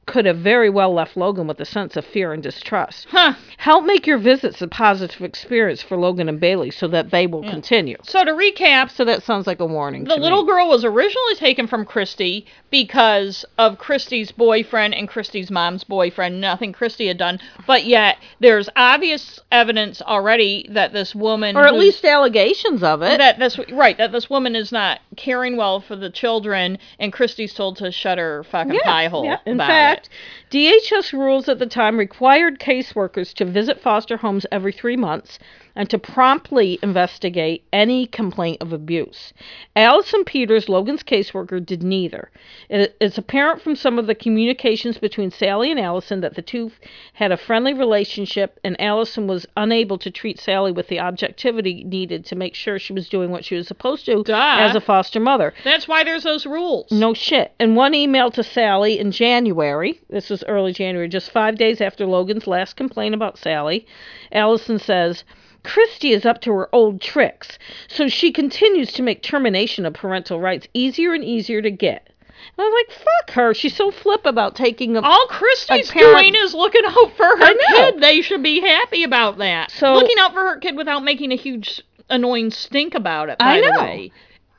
could have very well left Logan with a sense of fear and distrust. Huh. Help make your visits a positive experience for Logan and Bailey so that they will yeah. continue. So to recap, so that sounds like a warning to me. The little girl was originally taken from Christy because of Christy's boyfriend and Christy's mom's boyfriend. Nothing Christy had done, but yet there's obvious evidence already that this woman, or at least allegations of it, that this right that this woman is not caring well for the children, and Christy's told to shut her fucking yeah, pie hole. Yeah. In fact. It. D H S rules at the time required caseworkers to visit foster homes every three months and to promptly investigate any complaint of abuse. Allison Peters, Logan's caseworker, did neither. It, it's apparent from some of the communications between Sally and Allison that the two had a friendly relationship, and Allison was unable to treat Sally with the objectivity needed to make sure she was doing what she was supposed to Duh. as a foster mother. That's why there's those rules. No shit. In one email to Sally in January, this was early January, just five days after Logan's last complaint about Sally, Allison says, Christy is up to her old tricks, so she continues to make termination of parental rights easier and easier to get. And I was like, fuck her. She's so flip about taking a All Christy's a parent... doing is looking out for her kid. They should be happy about that. So, looking out for her kid without making a huge, annoying stink about it, by I know. the way.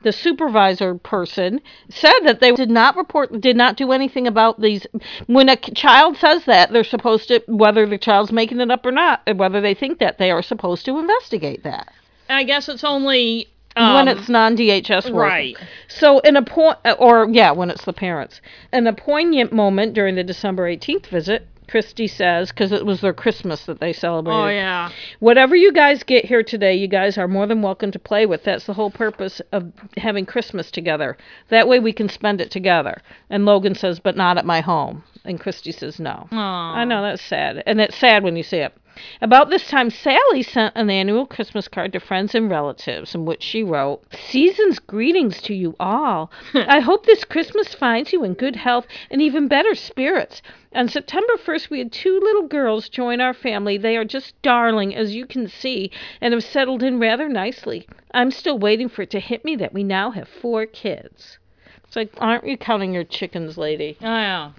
The supervisor person said that they did not report, did not do anything about these. When a child says that, they're supposed to, whether the child's making it up or not, and whether they think that, they are supposed to investigate that. I guess it's only... Um, when it's non-D H S work. Right. So in a point, or yeah, when it's the parents. In a poignant moment during the December eighteenth visit, Christy says, because it was their Christmas that they celebrated. Oh, yeah. Whatever you guys get here today, you guys are more than welcome to play with. That's the whole purpose of having Christmas together. That way we can spend it together. And Logan says, but not at my home. And Christy says, no. Aww. I know, that's sad. And it's sad when you see it. About this time, Sally sent an annual Christmas card to friends and relatives in which she wrote, "Season's greetings to you all. I hope this Christmas finds you in good health and even better spirits. On September first, we had two little girls join our family. They are just darling, as you can see, and have settled in rather nicely. I'm still waiting for it to hit me that we now have four kids." It's like, aren't you counting your chickens, lady? Oh, yeah.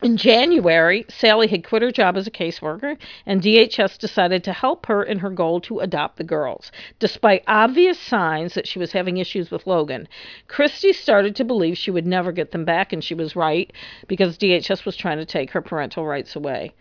In January, Sally had quit her job as a caseworker, and D H S decided to help her in her goal to adopt the girls. Despite obvious signs that she was having issues with Logan, Christy started to believe she would never get them back, and she was right, because D H S was trying to take her parental rights away.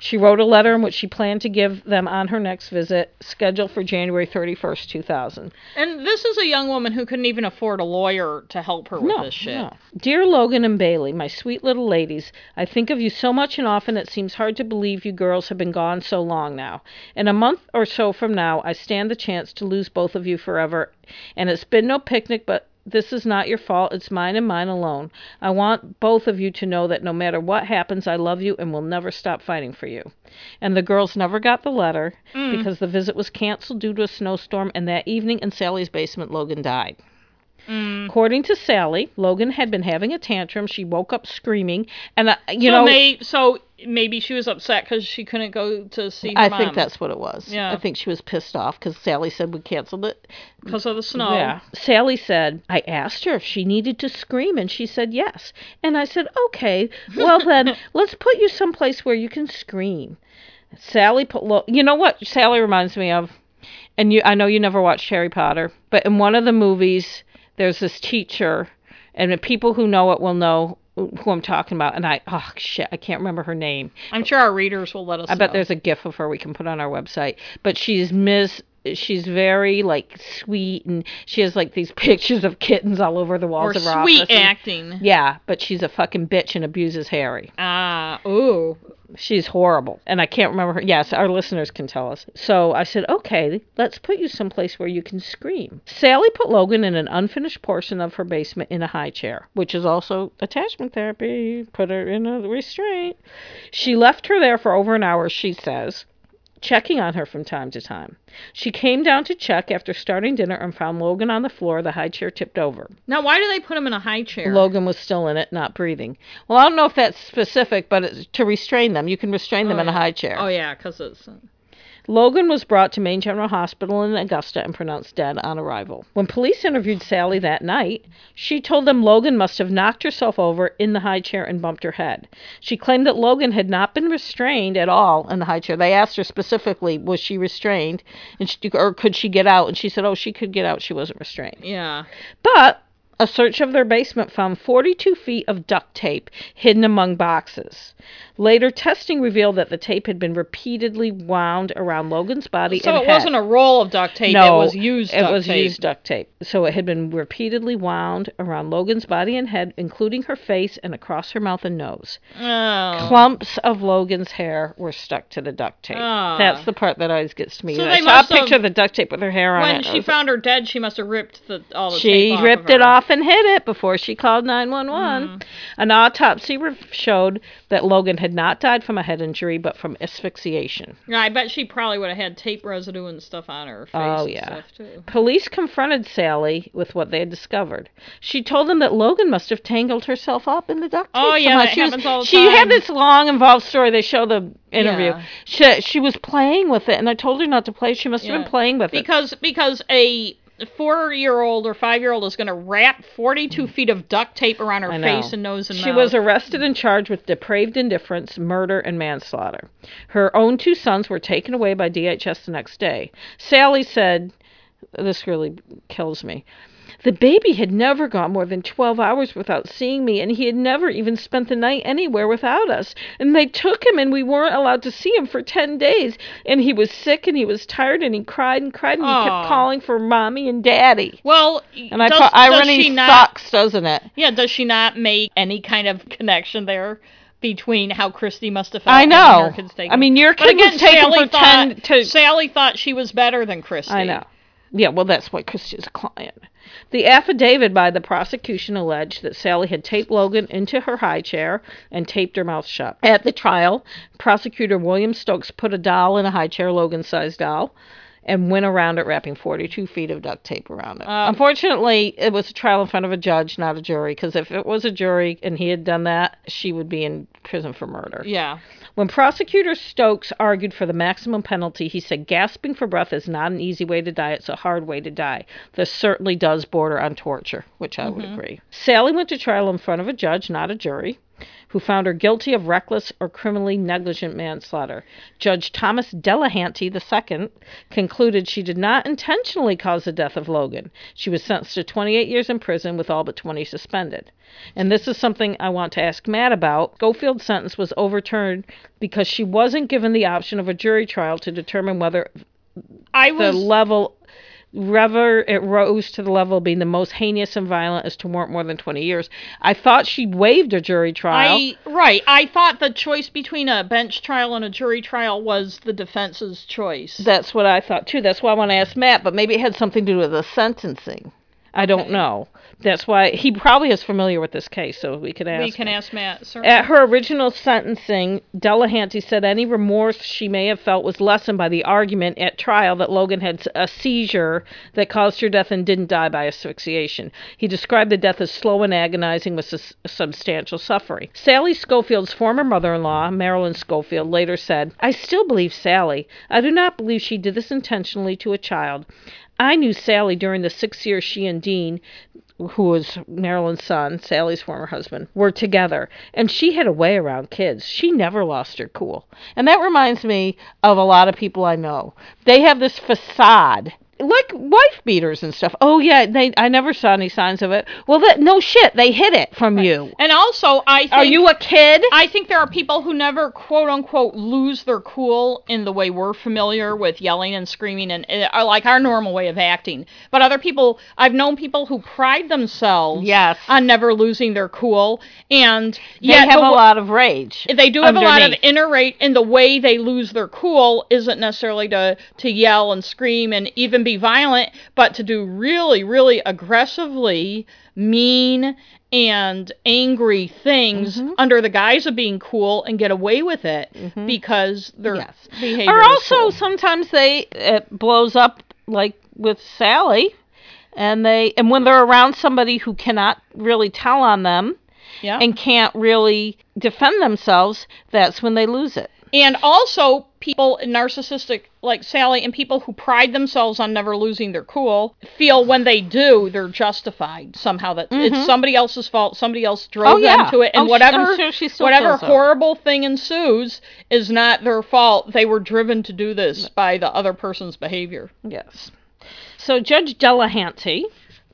She wrote a letter in which she planned to give them on her next visit, scheduled for January thirty-first, two thousand. And this is a young woman who couldn't even afford a lawyer to help her with no, this shit. No. "Dear Logan and Bailey, my sweet little ladies, I think of you so much and often it seems hard to believe you girls have been gone so long now. In a month or so from now, I stand the chance to lose both of you forever. And it's been no picnic, but this is not your fault. It's mine and mine alone. I want both of you to know that no matter what happens, I love you and will never stop fighting for you." And the girls never got the letter mm. because the visit was canceled due to a snowstorm, and that evening in Sally's basement, Logan died. Mm. According to Sally, Logan had been having a tantrum. She woke up screaming. And, uh, you so know... May, so maybe she was upset because she couldn't go to see her I mom. think that's what it was. Yeah. I think she was pissed off because Sally said we canceled it. Because of the snow. Yeah. Sally said, "I asked her if she needed to scream, and she said yes. And I said, okay, well then, let's put you someplace where you can scream." Sally put... Lo- you know what Sally reminds me of? And you, I know you never watched Harry Potter, but in one of the movies... There's this teacher, and the people who know it will know who I'm talking about. And I, oh, shit, I can't remember her name. I'm sure our readers will let us know. I bet there's a GIF of her we can put on our website. But she's Miss... She's very, like, sweet, and she has, like, these pictures of kittens all over the walls or of her sweet office. Sweet acting. Yeah, but she's a fucking bitch and abuses Harry. Ah, uh, ooh. She's horrible. And I can't remember her. Yes, our listeners can tell us. So I said, okay, let's put you someplace where you can scream. Sally put Logan in an unfinished portion of her basement in a high chair, which is also attachment therapy. Put her in a restraint. She left her there for over an hour, she says, checking on her from time to time. She came down to check after starting dinner and found Logan on the floor, the high chair tipped over. Now, why do they put him in a high chair? Logan was still in it, not breathing. Well, I don't know if that's specific, but it's to restrain them. You can restrain oh, them in yeah. a high chair. Oh, yeah, because it's... Logan was brought to Maine General Hospital in Augusta and pronounced dead on arrival. When police interviewed Sally that night, she told them Logan must have knocked herself over in the high chair and bumped her head. She claimed that Logan had not been restrained at all in the high chair. They asked her specifically, was she restrained, and she, or could she get out? And she said, oh, she could get out. She wasn't restrained. Yeah. But a search of their basement found forty-two feet of duct tape hidden among boxes. Later, testing revealed that the tape had been repeatedly wound around Logan's body so and head. So it wasn't a roll of duct tape. No, it was used duct tape. It was used duct tape. So it had been repeatedly wound around Logan's body and head, including her face and across her mouth and nose. Oh. Clumps of Logan's hair were stuck to the duct tape. Oh. That's the part that always gets to me. So they I must saw a picture of the duct tape with her hair on it. When she found her dead, she must have ripped the, all the tape off of her. She ripped it off and hid it before she called nine one one. Mm. An autopsy re- showed that Logan had not died from a head injury, but from asphyxiation. Yeah, I bet she probably would have had tape residue and stuff on her face oh, and yeah. stuff, too. Police confronted Sally with what they had discovered. She told them that Logan must have tangled herself up in the duct tape. Oh, yeah, that she happens was, all the she time. She had this long, involved story. They show the interview. Yeah. She, she was playing with it, and I told her not to play. She must have yeah. been playing with because, it. Because a... four-year-old or five-year-old is going to wrap forty-two feet of duct tape around her face and nose and mouth. She was arrested and charged with depraved indifference, murder, and manslaughter. Her own two sons were taken away by D H S the next day. Sally said, this really kills me, "The baby had never gone more than twelve hours without seeing me, and he had never even spent the night anywhere without us. And they took him, and we weren't allowed to see him for ten days. And he was sick, and he was tired, and he cried and cried, and Aww. He kept calling for Mommy and Daddy." Well, and I does, call, irony does she not, sucks, doesn't it? Yeah, does she not make any kind of connection there? between how Christy must have felt. I know. Americans taking I mean, your kid again, was taken Sally for thought, ten to... Sally thought she was better than Christy. I know. Yeah, well, that's why Christy's a client. The affidavit by the prosecution alleged that Sally had taped Logan into her high chair and taped her mouth shut. At the trial, prosecutor William Stokes put a doll in a high chair, Logan-sized doll, and went around it, wrapping forty-two feet of duct tape around it. Um, Unfortunately, it was a trial in front of a judge, not a jury, because if it was a jury and he had done that, she would be in prison for murder. Yeah. When prosecutor Stokes argued for the maximum penalty, he said, gasping for breath is not an easy way to die. It's a hard way to die. This certainly does border on torture, which I mm-hmm. would agree. Sally went to trial in front of a judge, not a jury, who found her guilty of reckless or criminally negligent manslaughter. Judge Thomas Delahanty the second concluded she did not intentionally cause the death of Logan. She was sentenced to twenty-eight years in prison with all but twenty suspended. And this is something I want to ask Matt about. Schofield's sentence was overturned because she wasn't given the option of a jury trial to determine whether I was... the level... Whether it rose to the level of being the most heinous and violent as to warrant more than twenty years. I thought she waived a jury trial. I, right. I thought the choice between a bench trial and a jury trial was the defense's choice. That's what I thought, too. That's why I want to ask Matt, but maybe it had something to do with the sentencing. I don't know. That's why he probably is familiar with this case, so we could ask We can him. ask Matt, certainly. At her original sentencing, Delahanty said any remorse she may have felt was lessened by the argument at trial that Logan had a seizure that caused her death and didn't die by asphyxiation. He described the death as slow and agonizing with su- substantial suffering. Sally Schofield's former mother-in-law, Marilyn Schofield, later said, I still believe Sally. I do not believe she did this intentionally to a child. I knew Sally during the six years she and Dean, who was Marilyn's son, Sally's former husband, were together. And she had a way around kids. She never lost her cool. And that reminds me of a lot of people I know. They have this facade, like wife beaters and stuff. Oh, yeah, they, I never saw any signs of it. Well, that, no shit, they hid it from right. you. And also, I think... Are you a kid? I think there are people who never, quote-unquote, lose their cool in the way we're familiar with yelling and screaming and, uh, like, our normal way of acting. But other people... I've known people who pride themselves yes. on never losing their cool, and... They yet have the, a lot of rage. They do have underneath. a lot of inner rage, and the way they lose their cool isn't necessarily to, to yell and scream and even be be violent, but to do really, really aggressively mean and angry things mm-hmm. under the guise of being cool and get away with it mm-hmm. because their yes. behavior or also is cool. Sometimes they it blows up, like with Sally, and they and when they're around somebody who cannot really tell on them yeah. and can't really defend themselves, that's when they lose it. And also people narcissistic like Sally and people who pride themselves on never losing their cool feel when they do, they're justified somehow that mm-hmm. it's somebody else's fault. Somebody else drove oh, yeah. them to it. And oh, whatever, sure she still whatever horrible so. thing ensues is not their fault. They were driven to do this no. by the other person's behavior. Yes. So Judge Delahanty...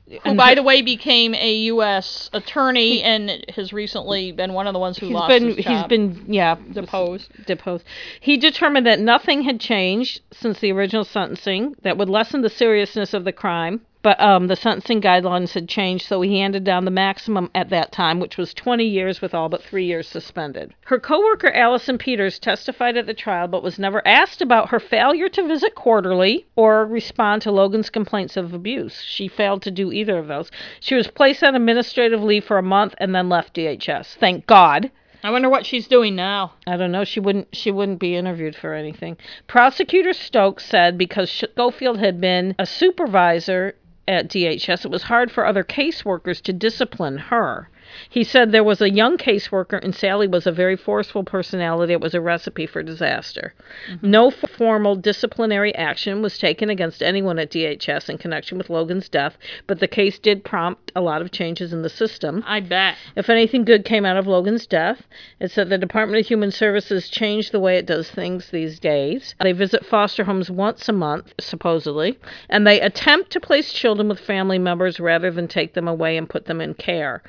Who, and by the way, became a U S attorney and has recently been one of the ones who he's lost been, his job. He's been, yeah, deposed. deposed. He determined that nothing had changed since the original sentencing that would lessen the seriousness of the crime, but um, the sentencing guidelines had changed, so he handed down the maximum at that time, which was twenty years with all but three years suspended. Her co-worker, Allison Peters, testified at the trial, but was never asked about her failure to visit quarterly or respond to Logan's complaints of abuse. She failed to do either of those. She was placed on administrative leave for a month and then left D H S. Thank God. I wonder what she's doing now. I don't know. She wouldn't She wouldn't be interviewed for anything. Prosecutor Stokes said because Schofield had been a supervisor at D H S, it was hard for other caseworkers to discipline her. He said there was a young caseworker, and Sally was a very forceful personality. It was a recipe for disaster. Mm-hmm. No formal disciplinary action was taken against anyone at D H S in connection with Logan's death, but the case did prompt a lot of changes in the system. I bet. If anything good came out of Logan's death, it's that the Department of Human Services changed the way it does things these days. They visit foster homes once a month, supposedly, and they attempt to place children with family members rather than take them away and put them in care.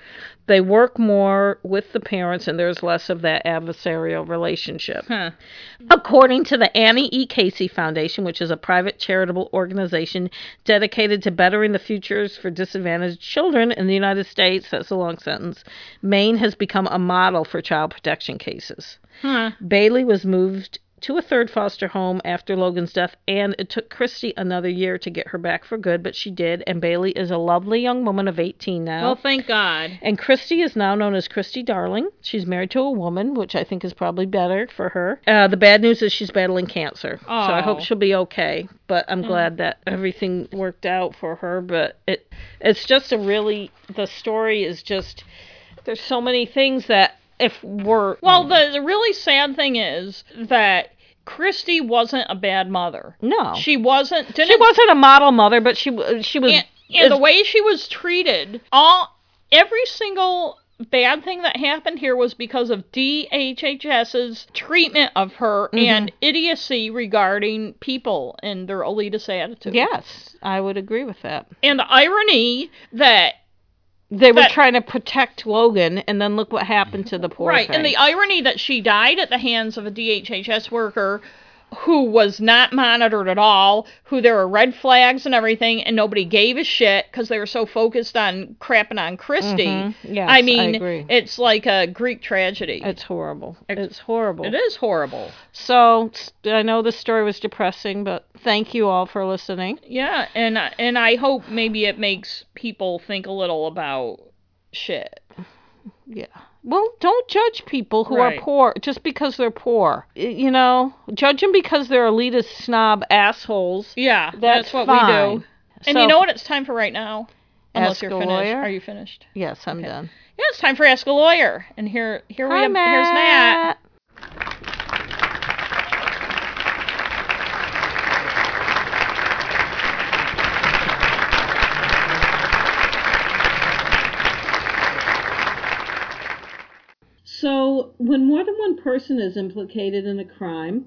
They work more with the parents, and there's less of that adversarial relationship. Huh. According to the Annie E. Casey Foundation, which is a private charitable organization dedicated to bettering the futures for disadvantaged children in the United States, that's a long sentence, Maine has become a model for child protection cases. Huh. Bailey was moved to a third foster home after Logan's death, and it took Christy another year to get her back for good, but she did, and Bailey is a lovely young woman of eighteen now. Well, thank God. And Christy is now known as Christy Darling. She's married to a woman, which I think is probably better for her. Uh, the bad news is she's battling cancer, oh. so I hope she'll be okay, but I'm mm. glad that everything worked out for her, but it it's just a really, the story is just, there's so many things that if we're... Well, the, the really sad thing is that Christy wasn't a bad mother. No. She wasn't... Didn't, she wasn't a model mother, but she she was... And, and the way she was treated, all every single bad thing that happened here was because of D H H S's treatment of her mm-hmm. and idiocy regarding people and their elitist attitude. Yes, I would agree with that. And the irony that... They were that, trying to protect Logan, and then look what happened to the poor right, thing. And the irony that she died at the hands of a D H H S worker who was not monitored at all, who there were red flags and everything, and nobody gave a shit because they were so focused on crapping on Christy. Mm-hmm. Yes, I mean, I agree. It's like a Greek tragedy. It's horrible. It's, it's horrible. It is horrible. So, I know this story was depressing, but thank you all for listening. Yeah, and and I hope maybe it makes people think a little about shit. Yeah. Well, don't judge people who right. are poor just because they're poor. You know, judge them because they're elitist snob assholes. Yeah, that's, that's what fine. we do. And so, you know what? It's time for right now. Unless you're finished. Lawyer? Are you finished? Yes, I'm okay. done. Yeah, it's time for Ask a Lawyer. And here, here Hi, we have, here's Matt. So, when more than one person is implicated in a crime,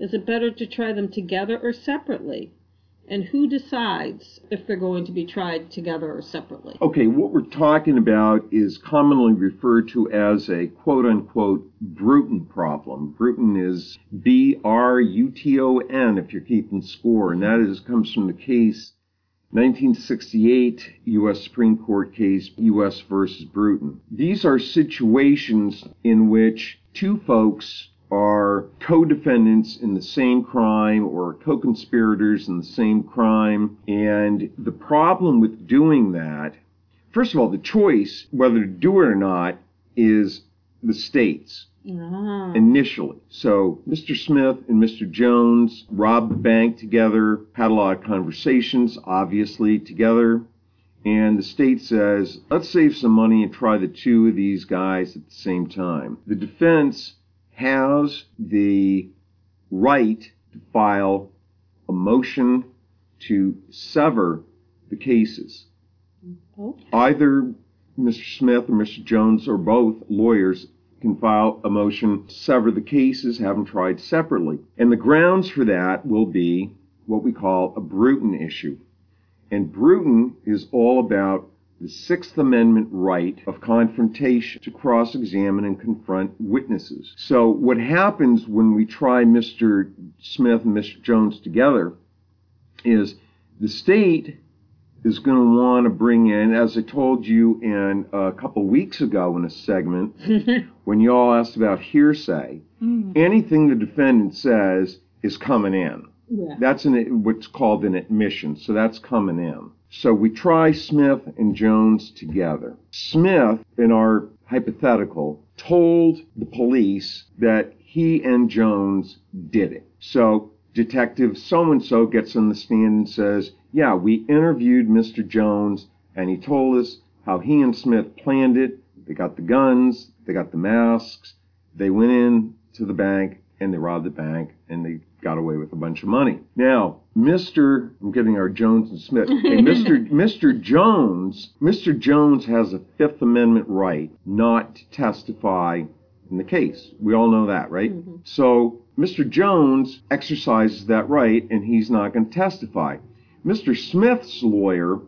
is it better to try them together or separately? And who decides if they're going to be tried together or separately? Okay, what we're talking about is commonly referred to as a quote-unquote Bruton problem. Bruton is B R U T O N, if you're keeping score, and that is comes from the case, nineteen sixty-eight U S Supreme Court case, U S versus Bruton. These are situations in which two folks are co-defendants in the same crime or co-conspirators in the same crime. And the problem with doing that, first of all, the choice, whether to do it or not, is the state's. Ah. Initially. So Mister Smith and Mister Jones robbed the bank together, had a lot of conversations, obviously, together. And the state says, let's save some money and try the two of these guys at the same time. The defense has the right to file a motion to sever the cases. Okay. Either Mister Smith or Mister Jones or both lawyers can file a motion to sever the cases, have them tried separately. And the grounds for that will be what we call a Bruton issue. And Bruton is all about the Sixth Amendment right of confrontation to cross-examine and confront witnesses. So what happens when we try Mister Smith and Mister Jones together is the state is going to want to bring in, as I told you in a couple weeks ago in a segment, when you all asked about hearsay, mm. anything the defendant says is coming in. Yeah. That's an, what's called an admission, so that's coming in. So we try Smith and Jones together. Smith, in our hypothetical, told the police that he and Jones did it. So Detective so-and-so gets on the stand and says, yeah, we interviewed Mister Jones, and he told us how he and Smith planned it. They got the guns, they got the masks, they went in to the bank, and they robbed the bank, and they got away with a bunch of money. Now, Mister I'm getting our Jones and Smith. Hey, Mr. Mr. Jones, Mister Jones has a Fifth Amendment right not to testify in the case. We all know that, right? Mm-hmm. So Mister Jones exercises that right, and he's not going to testify. Mister Smith's lawyer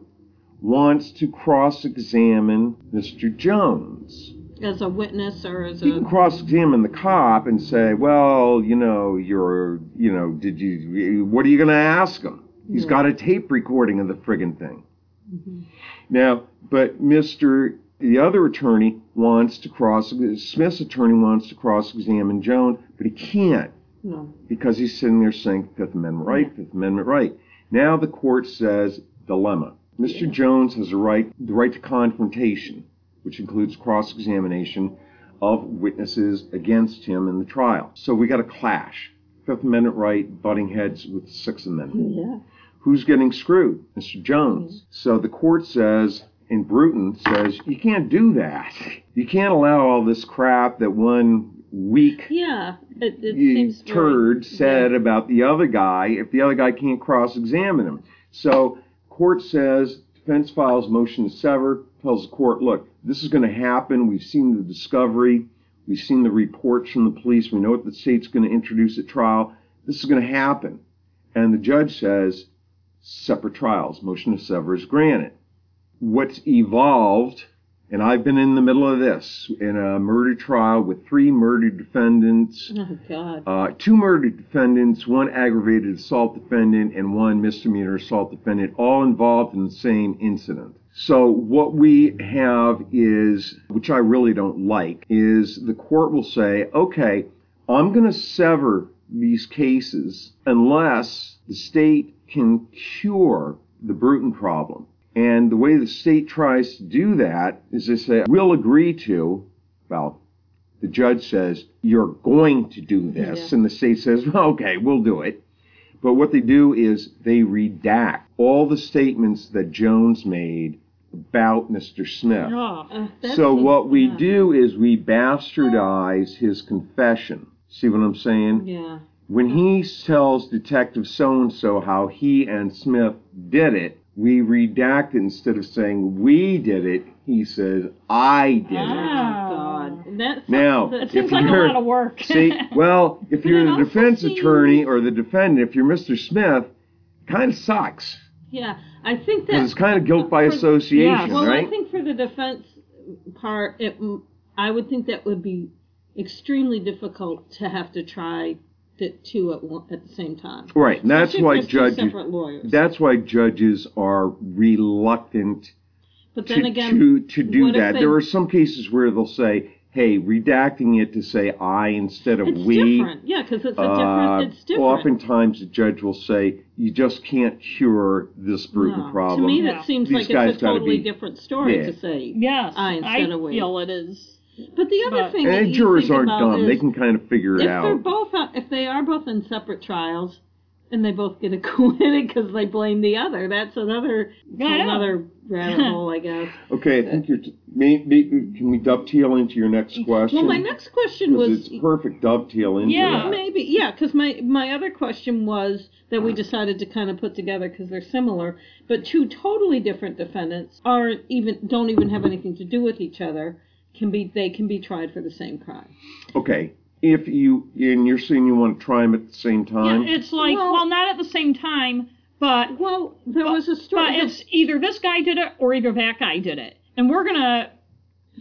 wants to cross-examine Mister Jones. As a witness or as a... You can cross-examine the cop and say, well, you know, you're, you know, did you, what are you going to ask him? He's yeah. got a tape recording of the friggin' thing. Mm-hmm. Now, but Mister, the other attorney wants to cross, Smith's attorney wants to cross-examine Jones, but he can't. No. Because he's sitting there saying, Fifth Amendment right, yeah. Fifth Amendment right. Now the court says, dilemma. Mister Yeah. Jones has a right, the right to confrontation, which includes cross-examination of witnesses against him in the trial. So we got a clash. Fifth Amendment right, butting heads with the Sixth Amendment. Yeah. Who's getting screwed? Mister Jones. Mm-hmm. So the court says, and Bruton says, you can't do that. You can't allow all this crap that one weak yeah, it, it seems turd right. said yeah. about the other guy if the other guy can't cross-examine him. So court says, defense files motion to sever, tells the court, look, this is going to happen. We've seen the discovery. We've seen the reports from the police. We know what the state's going to introduce at trial. This is going to happen. And the judge says, separate trials. Motion to sever is granted. What's evolved, and I've been in the middle of this, in a murder trial with three murdered defendants. Oh, God. Uh, two murdered defendants, one aggravated assault defendant, and one misdemeanor assault defendant, all involved in the same incident. So what we have is, which I really don't like, is the court will say, okay, I'm going to sever these cases unless the state can cure the Bruton problem. And the way the state tries to do that is they say, we'll agree to, well, the judge says, you're going to do this. Yeah. And the state says, well, okay, we'll do it. But what they do is they redact all the statements that Jones made about Mister Smith. Oh, so what we yeah. do is we bastardize his confession. See what I'm saying? Yeah. When he tells Detective so-and-so how he and Smith did it, we redact it. Instead of saying, we did it, he says, I did wow. it. Oh, God. That sounds, now, that seems like a lot of work. See, well, if you're the defense seems... attorney or the defendant, if you're Mister Smith, kind of sucks. Yeah, I think that... it's kind of guilt by for, association, yeah. well, right? Well, I think for the defense part, it, I would think that would be extremely difficult to have to try the two at, one, at the same time. Right, and that's why judges... That's why judges are reluctant but then to, again, to, to do that. They, there are some cases where they'll say, hey, redacting it to say I instead of it's we. It's different, yeah, because it's, uh, it's different. Oftentimes the judge will say, you just can't cure this Bruton no. problem. To me that yeah. seems These like it's a totally be, different story yeah. to say yes, I instead I of we. I feel it is. But the other but, thing and that and jurors aren't dumb. They can kind of figure it if out. They're both, if they are both in separate trials, and they both get acquitted because they blame the other. That's another yeah. another rabbit hole, I guess. Okay, I think you're. T- maybe, can we dovetail into your next question? Well, my next question was it's perfect dovetail into yeah, that. maybe yeah. Because my my other question was that we decided to kind of put together because they're similar, but two totally different defendants aren't even don't even have anything to do with each other. Can be they can be tried for the same crime. Okay. If you, and you're saying you want to try them at the same time? Yeah, it's like, well, well not at the same time, but... Well, there but, was a story... But it's either this guy did it or either that guy did it. And we're going to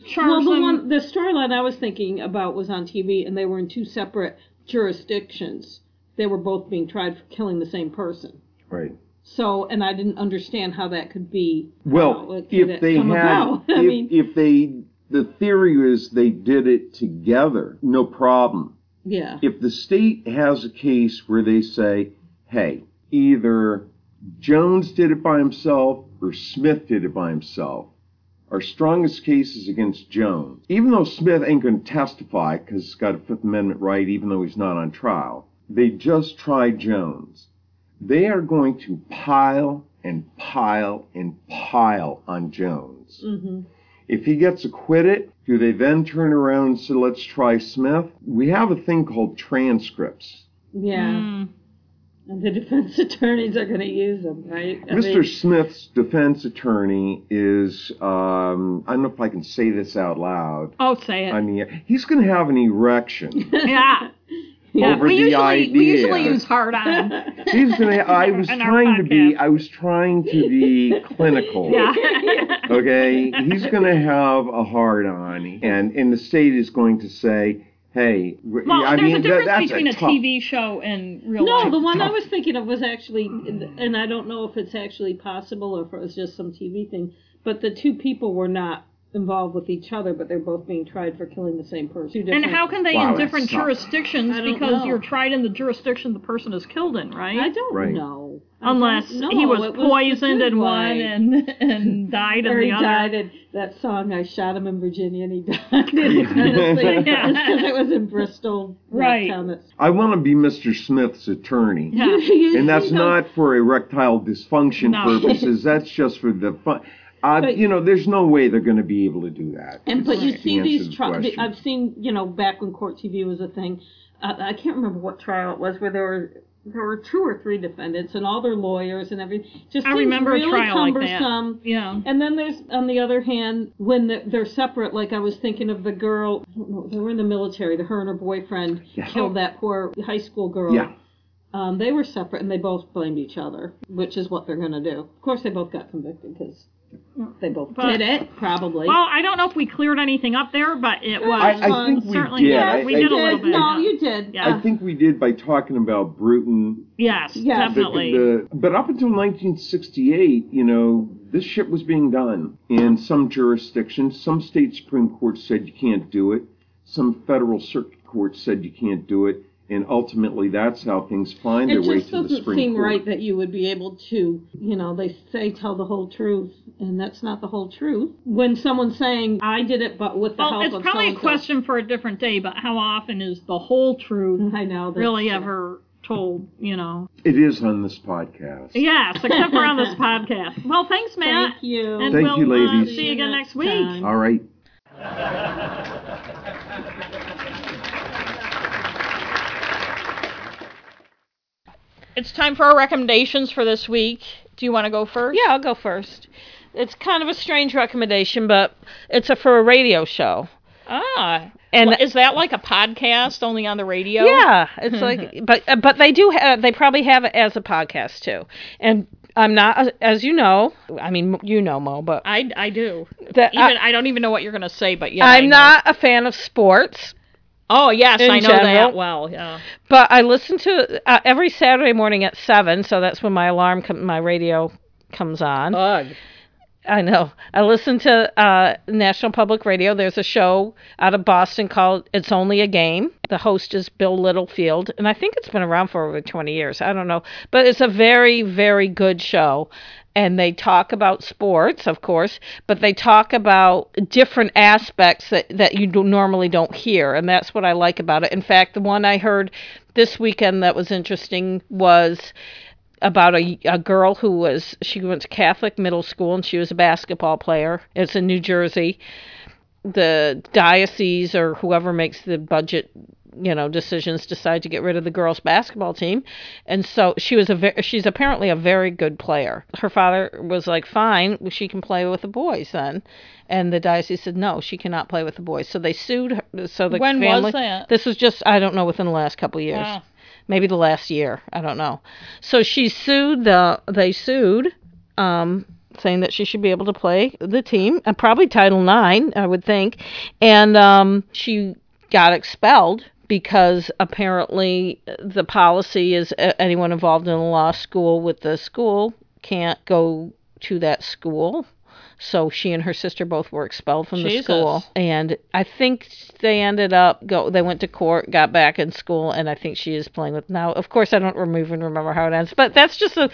charge well, the them... Well, the storyline I was thinking about was on T V, and they were in two separate jurisdictions. They were both being tried for killing the same person. Right. So, and I didn't understand how that could be... Well, know, if they had... If, I mean, if they... The theory is they did it together. No problem. Yeah. If the state has a case where they say, hey, either Jones did it by himself or Smith did it by himself. Our strongest case is against Jones. Even though Smith ain't going to testify because he's got a Fifth Amendment right, even though he's not on trial, they just tried Jones. They are going to pile and pile and pile on Jones. Mm-hmm. If he gets acquitted, do they then turn around and say, let's try Smith? We have a thing called transcripts. Yeah. Mm. And the defense attorneys are going to use them, right? I Mister mean, Smith's defense attorney is, um, I don't know if I can say this out loud. Oh, say it. I mean, he's going to have an erection. yeah. yeah, over the usually, idea. We usually use hard on. I was trying to be I was trying to be clinical. Yeah. Okay? He's going to have a hard on, and, and the state is going to say, hey, well, I there's mean, a difference that, that's between a, a T V show and real no, life. No, the one tough. I was thinking of was actually, and I don't know if it's actually possible or if it was just some T V thing, but the two people were not involved with each other, but they're both being tried for killing the same person. And how can they wow, in different jurisdictions? Because know. You're tried in the jurisdiction the person is killed in, right? I don't right. know. Unless don't know. He was it poisoned was in one and, and died in the other. Or he died in that song, I Shot Him in Virginia and He Died in Tennessee. Yeah. It's because it was in Bristol. Right. I want to be Mister Smith's attorney. Yeah. And that's not for erectile dysfunction no. purposes. That's just for the fun... Uh, but, you know, there's no way they're going to be able to do that. And But you see these trials. The I've seen, you know, back when court T V was a thing, uh, I can't remember what trial it was, where there were there were two or three defendants and all their lawyers and everything. Just I remember really a trial cumbersome. Like that. Yeah. And then there's, on the other hand, when the, they're separate, like I was thinking of the girl, I don't know, they were in the military, the her and her boyfriend yeah. killed that poor high school girl. Yeah. Um, they were separate and they both blamed each other, which is what they're going to do. Of course, they both got convicted because... They both but, did it, probably. Well, I don't know if we cleared anything up there, but it was I, I think we certainly did. Yes, we I, did I, a little bit. No, you did. Yeah. I think we did by talking about Bruton. Yes, yes. definitely. The, the, but up until nineteen sixty-eight, you know, this shit was being done in some jurisdictions. Some state Supreme Courts said you can't do it. Some federal circuit courts said you can't do it. And ultimately, that's how things find their way to the Supreme Court. It just doesn't seem right that you would be able to, you know, they say tell the whole truth, and that's not the whole truth. When someone's saying, I did it, but with the help of so-and-so. Well, it's probably a question for a different day, but how often is the whole truth I know, really ever told, you know? It is on this podcast. Yes, except for on this podcast. Well, thanks, Matt. Thank you. And Thank we'll, you, ladies. Uh, see you again next week. All right. It's time for our recommendations for this week. Do you want to go first? Yeah, I'll go first. It's kind of a strange recommendation, but it's a, for a radio show. Ah. And well, is that like a podcast only on the radio? Yeah, it's like but but they do ha- they probably have it as a podcast too. And I'm not, as you know, I mean, you know, Mo, but I, I do. That even I, I don't even know what you're going to say, but yeah. I'm not a fan of sports. Oh, yes, in I know general. That well, yeah. But I listen to uh, every Saturday morning at seven, so that's when my alarm, com- my radio comes on. Ugh. I know. I listen to uh, National Public Radio. There's a show out of Boston called It's Only a Game. The host is Bill Littlefield, and I think it's been around for over twenty years. I don't know. But it's a very, very good show. And they talk about sports, of course, but they talk about different aspects that, that you do, normally don't hear. And that's what I like about it. In fact, the one I heard this weekend that was interesting was about a, a girl who was, she went to Catholic middle school and she was a basketball player. It's in New Jersey. The diocese or whoever makes the budget, you know, decisions decide to get rid of the girls' basketball team. And so she was a ve- she's apparently a very good player. Her father was like, fine, she can play with the boys then. And the diocese said, no, she cannot play with the boys. So they sued her. So the when family, was that? This was just, I don't know, within the last couple of years. Wow. Maybe the last year. I don't know. So she sued, the they sued, um, saying that she should be able to play the team. Uh, probably Title nine, I would think. And um, she got expelled. Because apparently the policy is anyone involved in a law school with the school can't go to that school. So she and her sister both were expelled from Jesus. The school. And I think they ended up, go. they went to court, got back in school, and I think she is playing with now. Of course, I don't even remember how it ends. But that's just a...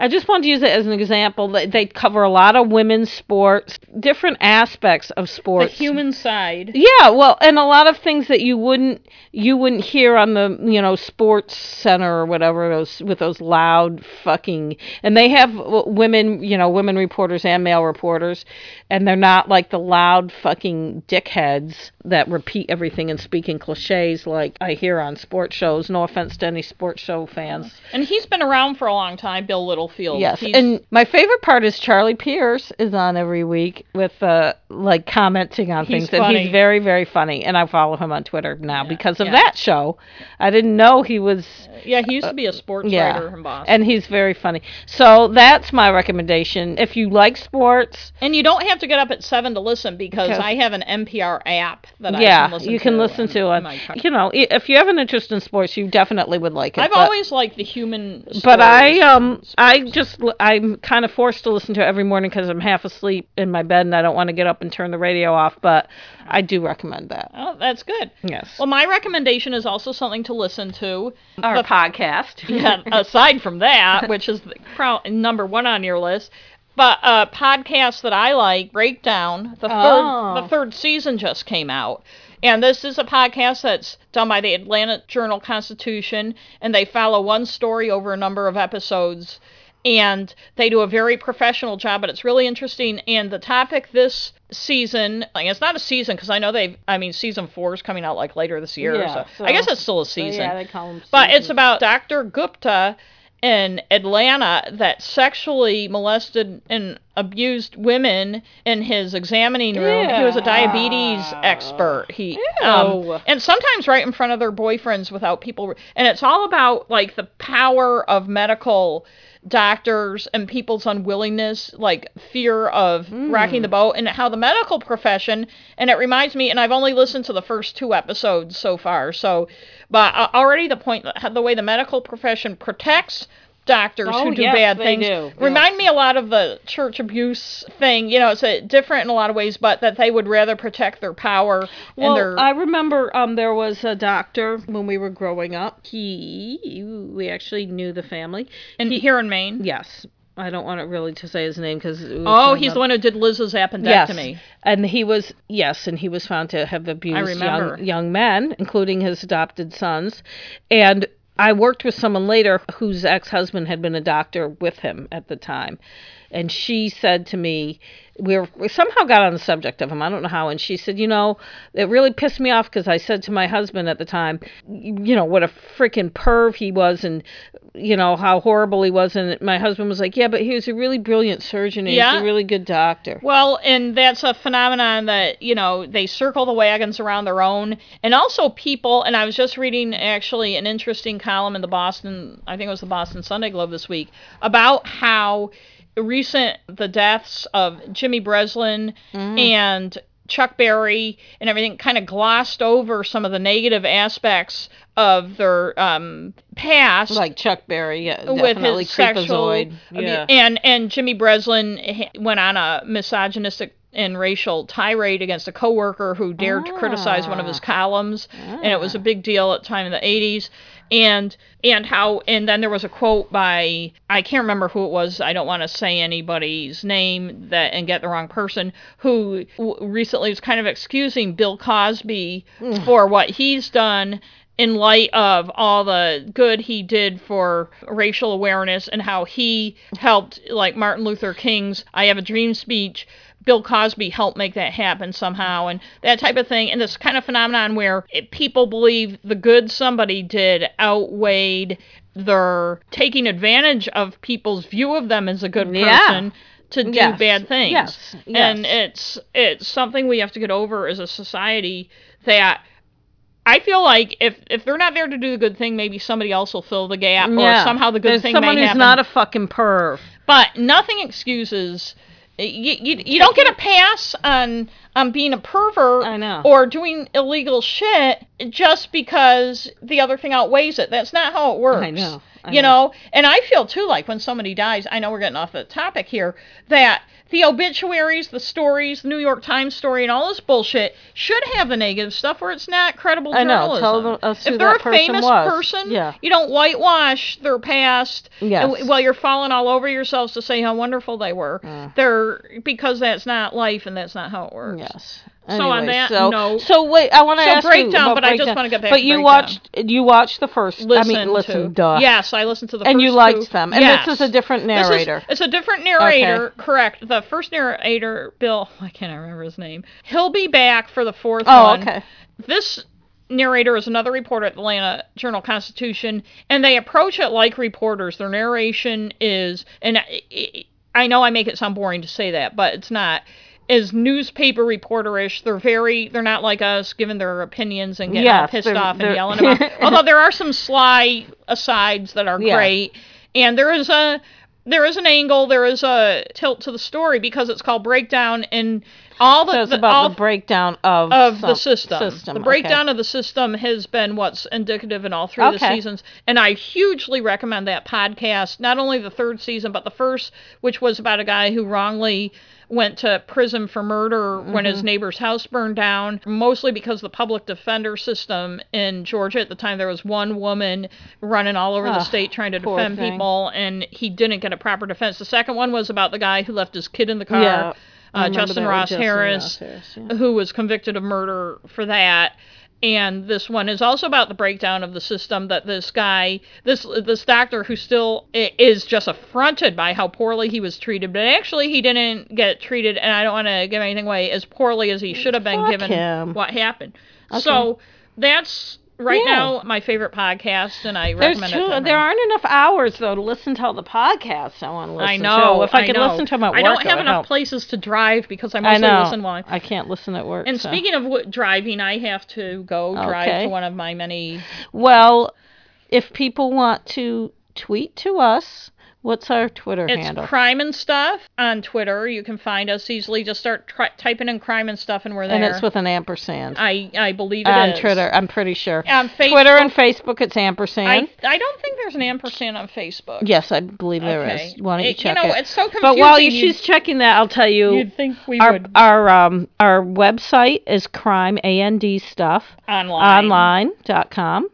I just wanted to use it as an example. They cover a lot of women's sports, different aspects of sports. The human side. Yeah, well, and a lot of things that you wouldn't you wouldn't hear on the, you know, sports center or whatever, those with those loud fucking... And they have women, you know, women reporters and male reporters, and they're not like the loud fucking dickheads that repeat everything and speak in cliches like I hear on sports shows. No offense to any sports show fans. And he's been around for a long time, Bill Little. Field. Yes, he's... and my favorite part is Charlie Pierce is on every week with uh, like commenting on he's things funny. And he's very, very funny. And I follow him on Twitter now yeah, because of yeah. that show. I didn't know he was. Yeah, he used to be a sports yeah, writer in Boston. And he's very funny. So that's my recommendation. If you like sports. And you don't have to get up at seven to listen because, because I have an N P R app that yeah, I can listen to. Yeah, you can listen and, to it. You know, if you have an interest in sports, you definitely would like it. I've but, always liked the human stories. But I, um, I just, I'm kind of forced to listen to it every morning because I'm half asleep in my bed and I don't want to get up and turn the radio off, but I do recommend that. Oh, that's good. Yes. Well, my recommendation is also something to listen to. Our the, podcast. Yeah, aside from that, which is the, pro- number one on your list, but uh, podcasts that I like, Breakdown, the oh. third the third season just came out. And this is a podcast that's done by the Atlanta Journal-Constitution, and they follow one story over a number of episodes, and they do a very professional job, but it's really interesting. And the topic this season, like, it's not a season because I know they've, I mean, season four is coming out like later this year. Yeah, so. So, I guess it's still a season. Yeah, they call them but seasons. It's about Doctor Gupta in Atlanta that sexually molested and abused women in his examining room. Yeah. He was a diabetes expert. He um, and sometimes right in front of their boyfriends without people. Re- and it's all about like the power of medical doctors and people's unwillingness, like fear of mm. rocking the boat, and how the medical profession, and it reminds me, and I've only listened to the first two episodes so far, so, but uh, already the point, the way the medical profession protects doctors oh, who do yes, bad things do. Remind yes. me a lot of the church abuse thing, you know, it's a, different in a lot of ways, but that they would rather protect their power. Well, and their... I remember um, there was a doctor when we were growing up. He, we actually knew the family. And he, here in Maine? Yes. I don't want it really to say his name because... Oh, he's up. The one who did Liz's appendectomy. Yes. And he was, yes, and he was found to have abused young, young men, including his adopted sons. And... I worked with someone later whose ex-husband had been a doctor with him at the time. And she said to me, we, were, we somehow got on the subject of him. I don't know how. And she said, you know, it really pissed me off because I said to my husband at the time, you know, what a freaking perv he was and, you know, how horrible he was. And my husband was like, yeah, but he was a really brilliant surgeon. And yeah. He was a really good doctor. Well, and that's a phenomenon that, you know, they circle the wagons around their own. And also people, and I was just reading actually an interesting column in the Boston, I think it was the Boston Sunday Globe this week, about how... recent the deaths of Jimmy Breslin mm. and Chuck Berry and everything kind of glossed over some of the negative aspects of their um, past. Like Chuck Berry, yeah, definitely with his sexual creepazoid. Yeah. And, and Jimmy Breslin went on a misogynistic and racial tirade against a coworker who dared ah. to criticize one of his columns. Ah. And it was a big deal at the time in the eighties. And and how and then there was a quote by I can't remember who it was, I don't want to say anybody's name that and get the wrong person, who w- recently was kind of excusing Bill Cosby mm. for what he's done in light of all the good he did for racial awareness and how he helped, like Martin Luther King's I Have a Dream speech. Bill Cosby helped make that happen somehow, and that type of thing. And this kind of phenomenon where it, people believe the good somebody did outweighed their taking advantage of people's view of them as a good person yeah. to do yes. bad things. Yes. Yes. And it's it's something we have to get over as a society that... I feel like if, if they're not there to do the good thing, maybe somebody else will fill the gap, or yeah. somehow the good There's thing may happen. There's someone who's not a fucking perv. But nothing excuses... You, you you don't get a pass on on being a pervert I know. Or doing illegal shit just because the other thing outweighs it. That's not how it works. I know. I you know? know? And I feel, too, like when somebody dies, I know we're getting off the topic here, that the obituaries, the stories, the New York Times story, and all this bullshit should have the negative stuff where it's not credible I journalism. I know. Tell them, us who if they're that a person famous was. person, yeah. you don't whitewash their past yes. while you're falling all over yourselves to say how wonderful they were. Uh. They're because that's not life and that's not how it works. Yes. Anyway, so on that so, note, so wait, I want to so ask breakdown, you about but breakdown. I just want to get back. But to you watched, you watched the first. Listen I mean, listen, to, duh. Yes, I listened to the. And first And you liked two. Them. And yes. this is a different narrator. This is, it's a different narrator, okay. correct? The first narrator, Bill. I can't remember his name. He'll be back for the fourth oh, one. Oh, okay. This narrator is another reporter at the Atlanta Journal-Constitution, and they approach it like reporters. Their narration is, and I, I know I make it sound boring to say that, but it's not. is newspaper reporterish. They're very, they're not like us giving their opinions and getting yes, pissed they're, off they're, and yelling about it. Although there are some sly asides that are yeah. great. And there is a, there is an angle, there is a tilt to the story because it's called Breakdown, and all the... So it's the, about all the breakdown of... Of some, the system. system. The breakdown okay. of the system has been what's indicative in all three okay. of the seasons, and I hugely recommend that podcast, not only the third season, but the first, which was about a guy who wrongly went to prison for murder mm-hmm. when his neighbor's house burned down, mostly because the public defender system in Georgia at the time, there was one woman running all over oh, the state trying to defend thing. people, and he didn't get a proper defense. The second one was about the guy who left his kid in the car, yeah, uh, Justin Ross Justin Harris, Ross Harris yeah. who was convicted of murder for that. And this one is also about the breakdown of the system, that this guy, this this doctor who still is just affronted by how poorly he was treated, but actually he didn't get treated, and I don't want to give anything away, as poorly as he should have been Fuck given him. what happened. Okay. So that's... Right yeah. now, my favorite podcast, and I There's recommend two, it to them. There aren't enough hours, though, to listen to all the podcasts I want to listen to. I know. To. If I, I could know. listen to them at work, I don't have enough help. places to drive because I mostly I listen while I'm... I can't listen at work. And so. speaking of w- driving, I have to go drive okay. to one of my many... Well, if people want to tweet to us... What's our Twitter it's handle? It's Crime and Stuff on Twitter. You can find us easily. Just start tri- typing in Crime and Stuff, and we're there. And it's with an ampersand. I, I believe it on is. On Twitter, I'm pretty sure. On Facebook, Twitter and Facebook, it's ampersand. I, I don't think there's an ampersand on Facebook. Yes, I believe there okay. is. Why don't you it, check it? You know, it? it's so confusing. But while you, she's checking that, I'll tell you. You'd think we our, would. Our, um, our website is crime, A N D stuff. Online. Online dot com.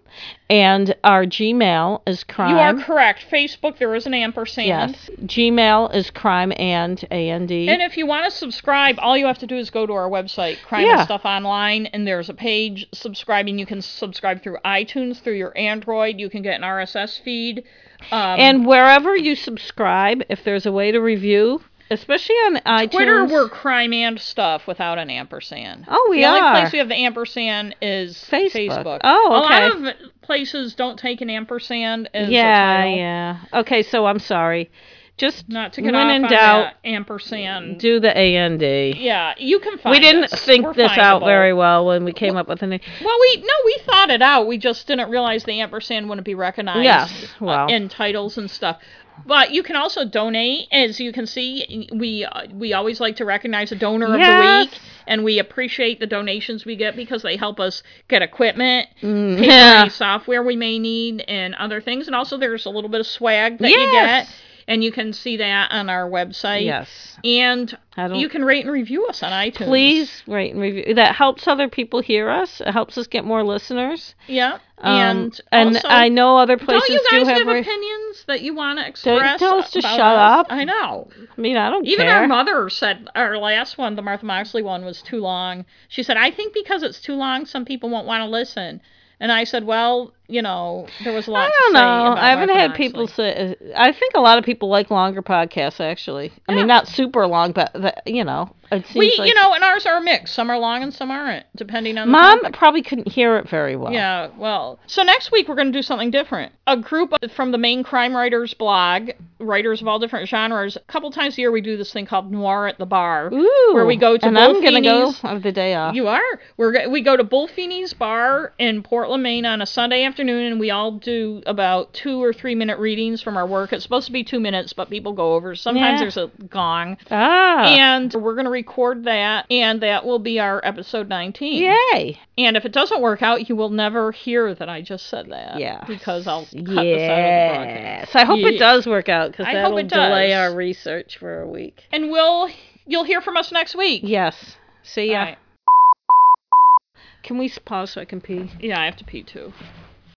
And our Gmail is crime. You are correct. Facebook, there is an ampersand. Yes. Gmail is crime and A N D. And if you want to subscribe, all you have to do is go to our website, Crime yeah. and Stuff Online, and there's a page subscribing. You can subscribe through iTunes, through your Android. You can get an R S S feed. Um, and wherever you subscribe, if there's a way to review... Especially on iTunes. Twitter, we're Crime and Stuff without an ampersand. Oh, we the are. The only place we have the ampersand is Facebook. Facebook. Oh, okay. A lot of places don't take an ampersand as yeah, a title. Yeah, yeah. Okay, so I'm sorry. Just not to get off in on doubt, that ampersand. Do the A N D. Yeah, you can find it. We didn't us. think we're this findable. out very well when we came well, up with an... Well, we no, we thought it out. We just didn't realize the ampersand wouldn't be recognized yes, well. uh, in titles and stuff. But you can also donate. As you can see, we uh, we always like to recognize a donor yes. of the week, and we appreciate the donations we get because they help us get equipment, mm, pay yeah. for any software we may need, and other things. And also there's a little bit of swag that yes. you get, and you can see that on our website. Yes. And you can rate and review us on iTunes. Please rate and review. That helps other people hear us. It helps us get more listeners. Yeah. Um, and and also, I know other places do have... Don't you guys have, have re- opinions that you want to express? Don't tell us to shut us. up. I know. I mean, I don't Even care. Even our mother said, our last one, the Martha Moxley one, was too long. She said, I think because it's too long, some people won't want to listen. And I said, well, you know, there was a lot to say. I don't know. I haven't Martha had Moxley. people say... I think a lot of people like longer podcasts, actually. I yeah. mean, not super long, but, the, you know, it seems we, like... You know, and ours are mixed. Some are long and some aren't, depending on the Mom topic. Probably couldn't hear it very well. Yeah, well... So next week, we're going to do something different. A group from the Maine Crime Writers blog, writers of all different genres, a couple times a year, we do this thing called Noir at the Bar, Ooh, where we go to and Bull I'm going to go on the day off. You are? We're, we go to Bull Feeney's Bar in Portland, Maine on a Sunday afternoon. afternoon and we all do about two or three minute readings from our work. It's supposed to be two minutes, but people go over. Sometimes yeah. there's a gong. Ah. And we're going to record that, and that will be our episode nineteen. Yay! And if it doesn't work out, you will never hear that I just said that. Yeah. Because I'll cut yes. this out of the broadcast. I hope yeah. it does work out, because that'll delay our research for a week. And we'll you'll hear from us next week. Yes. See ya. Right. Can we pause so I can pee? Yeah, I have to pee too.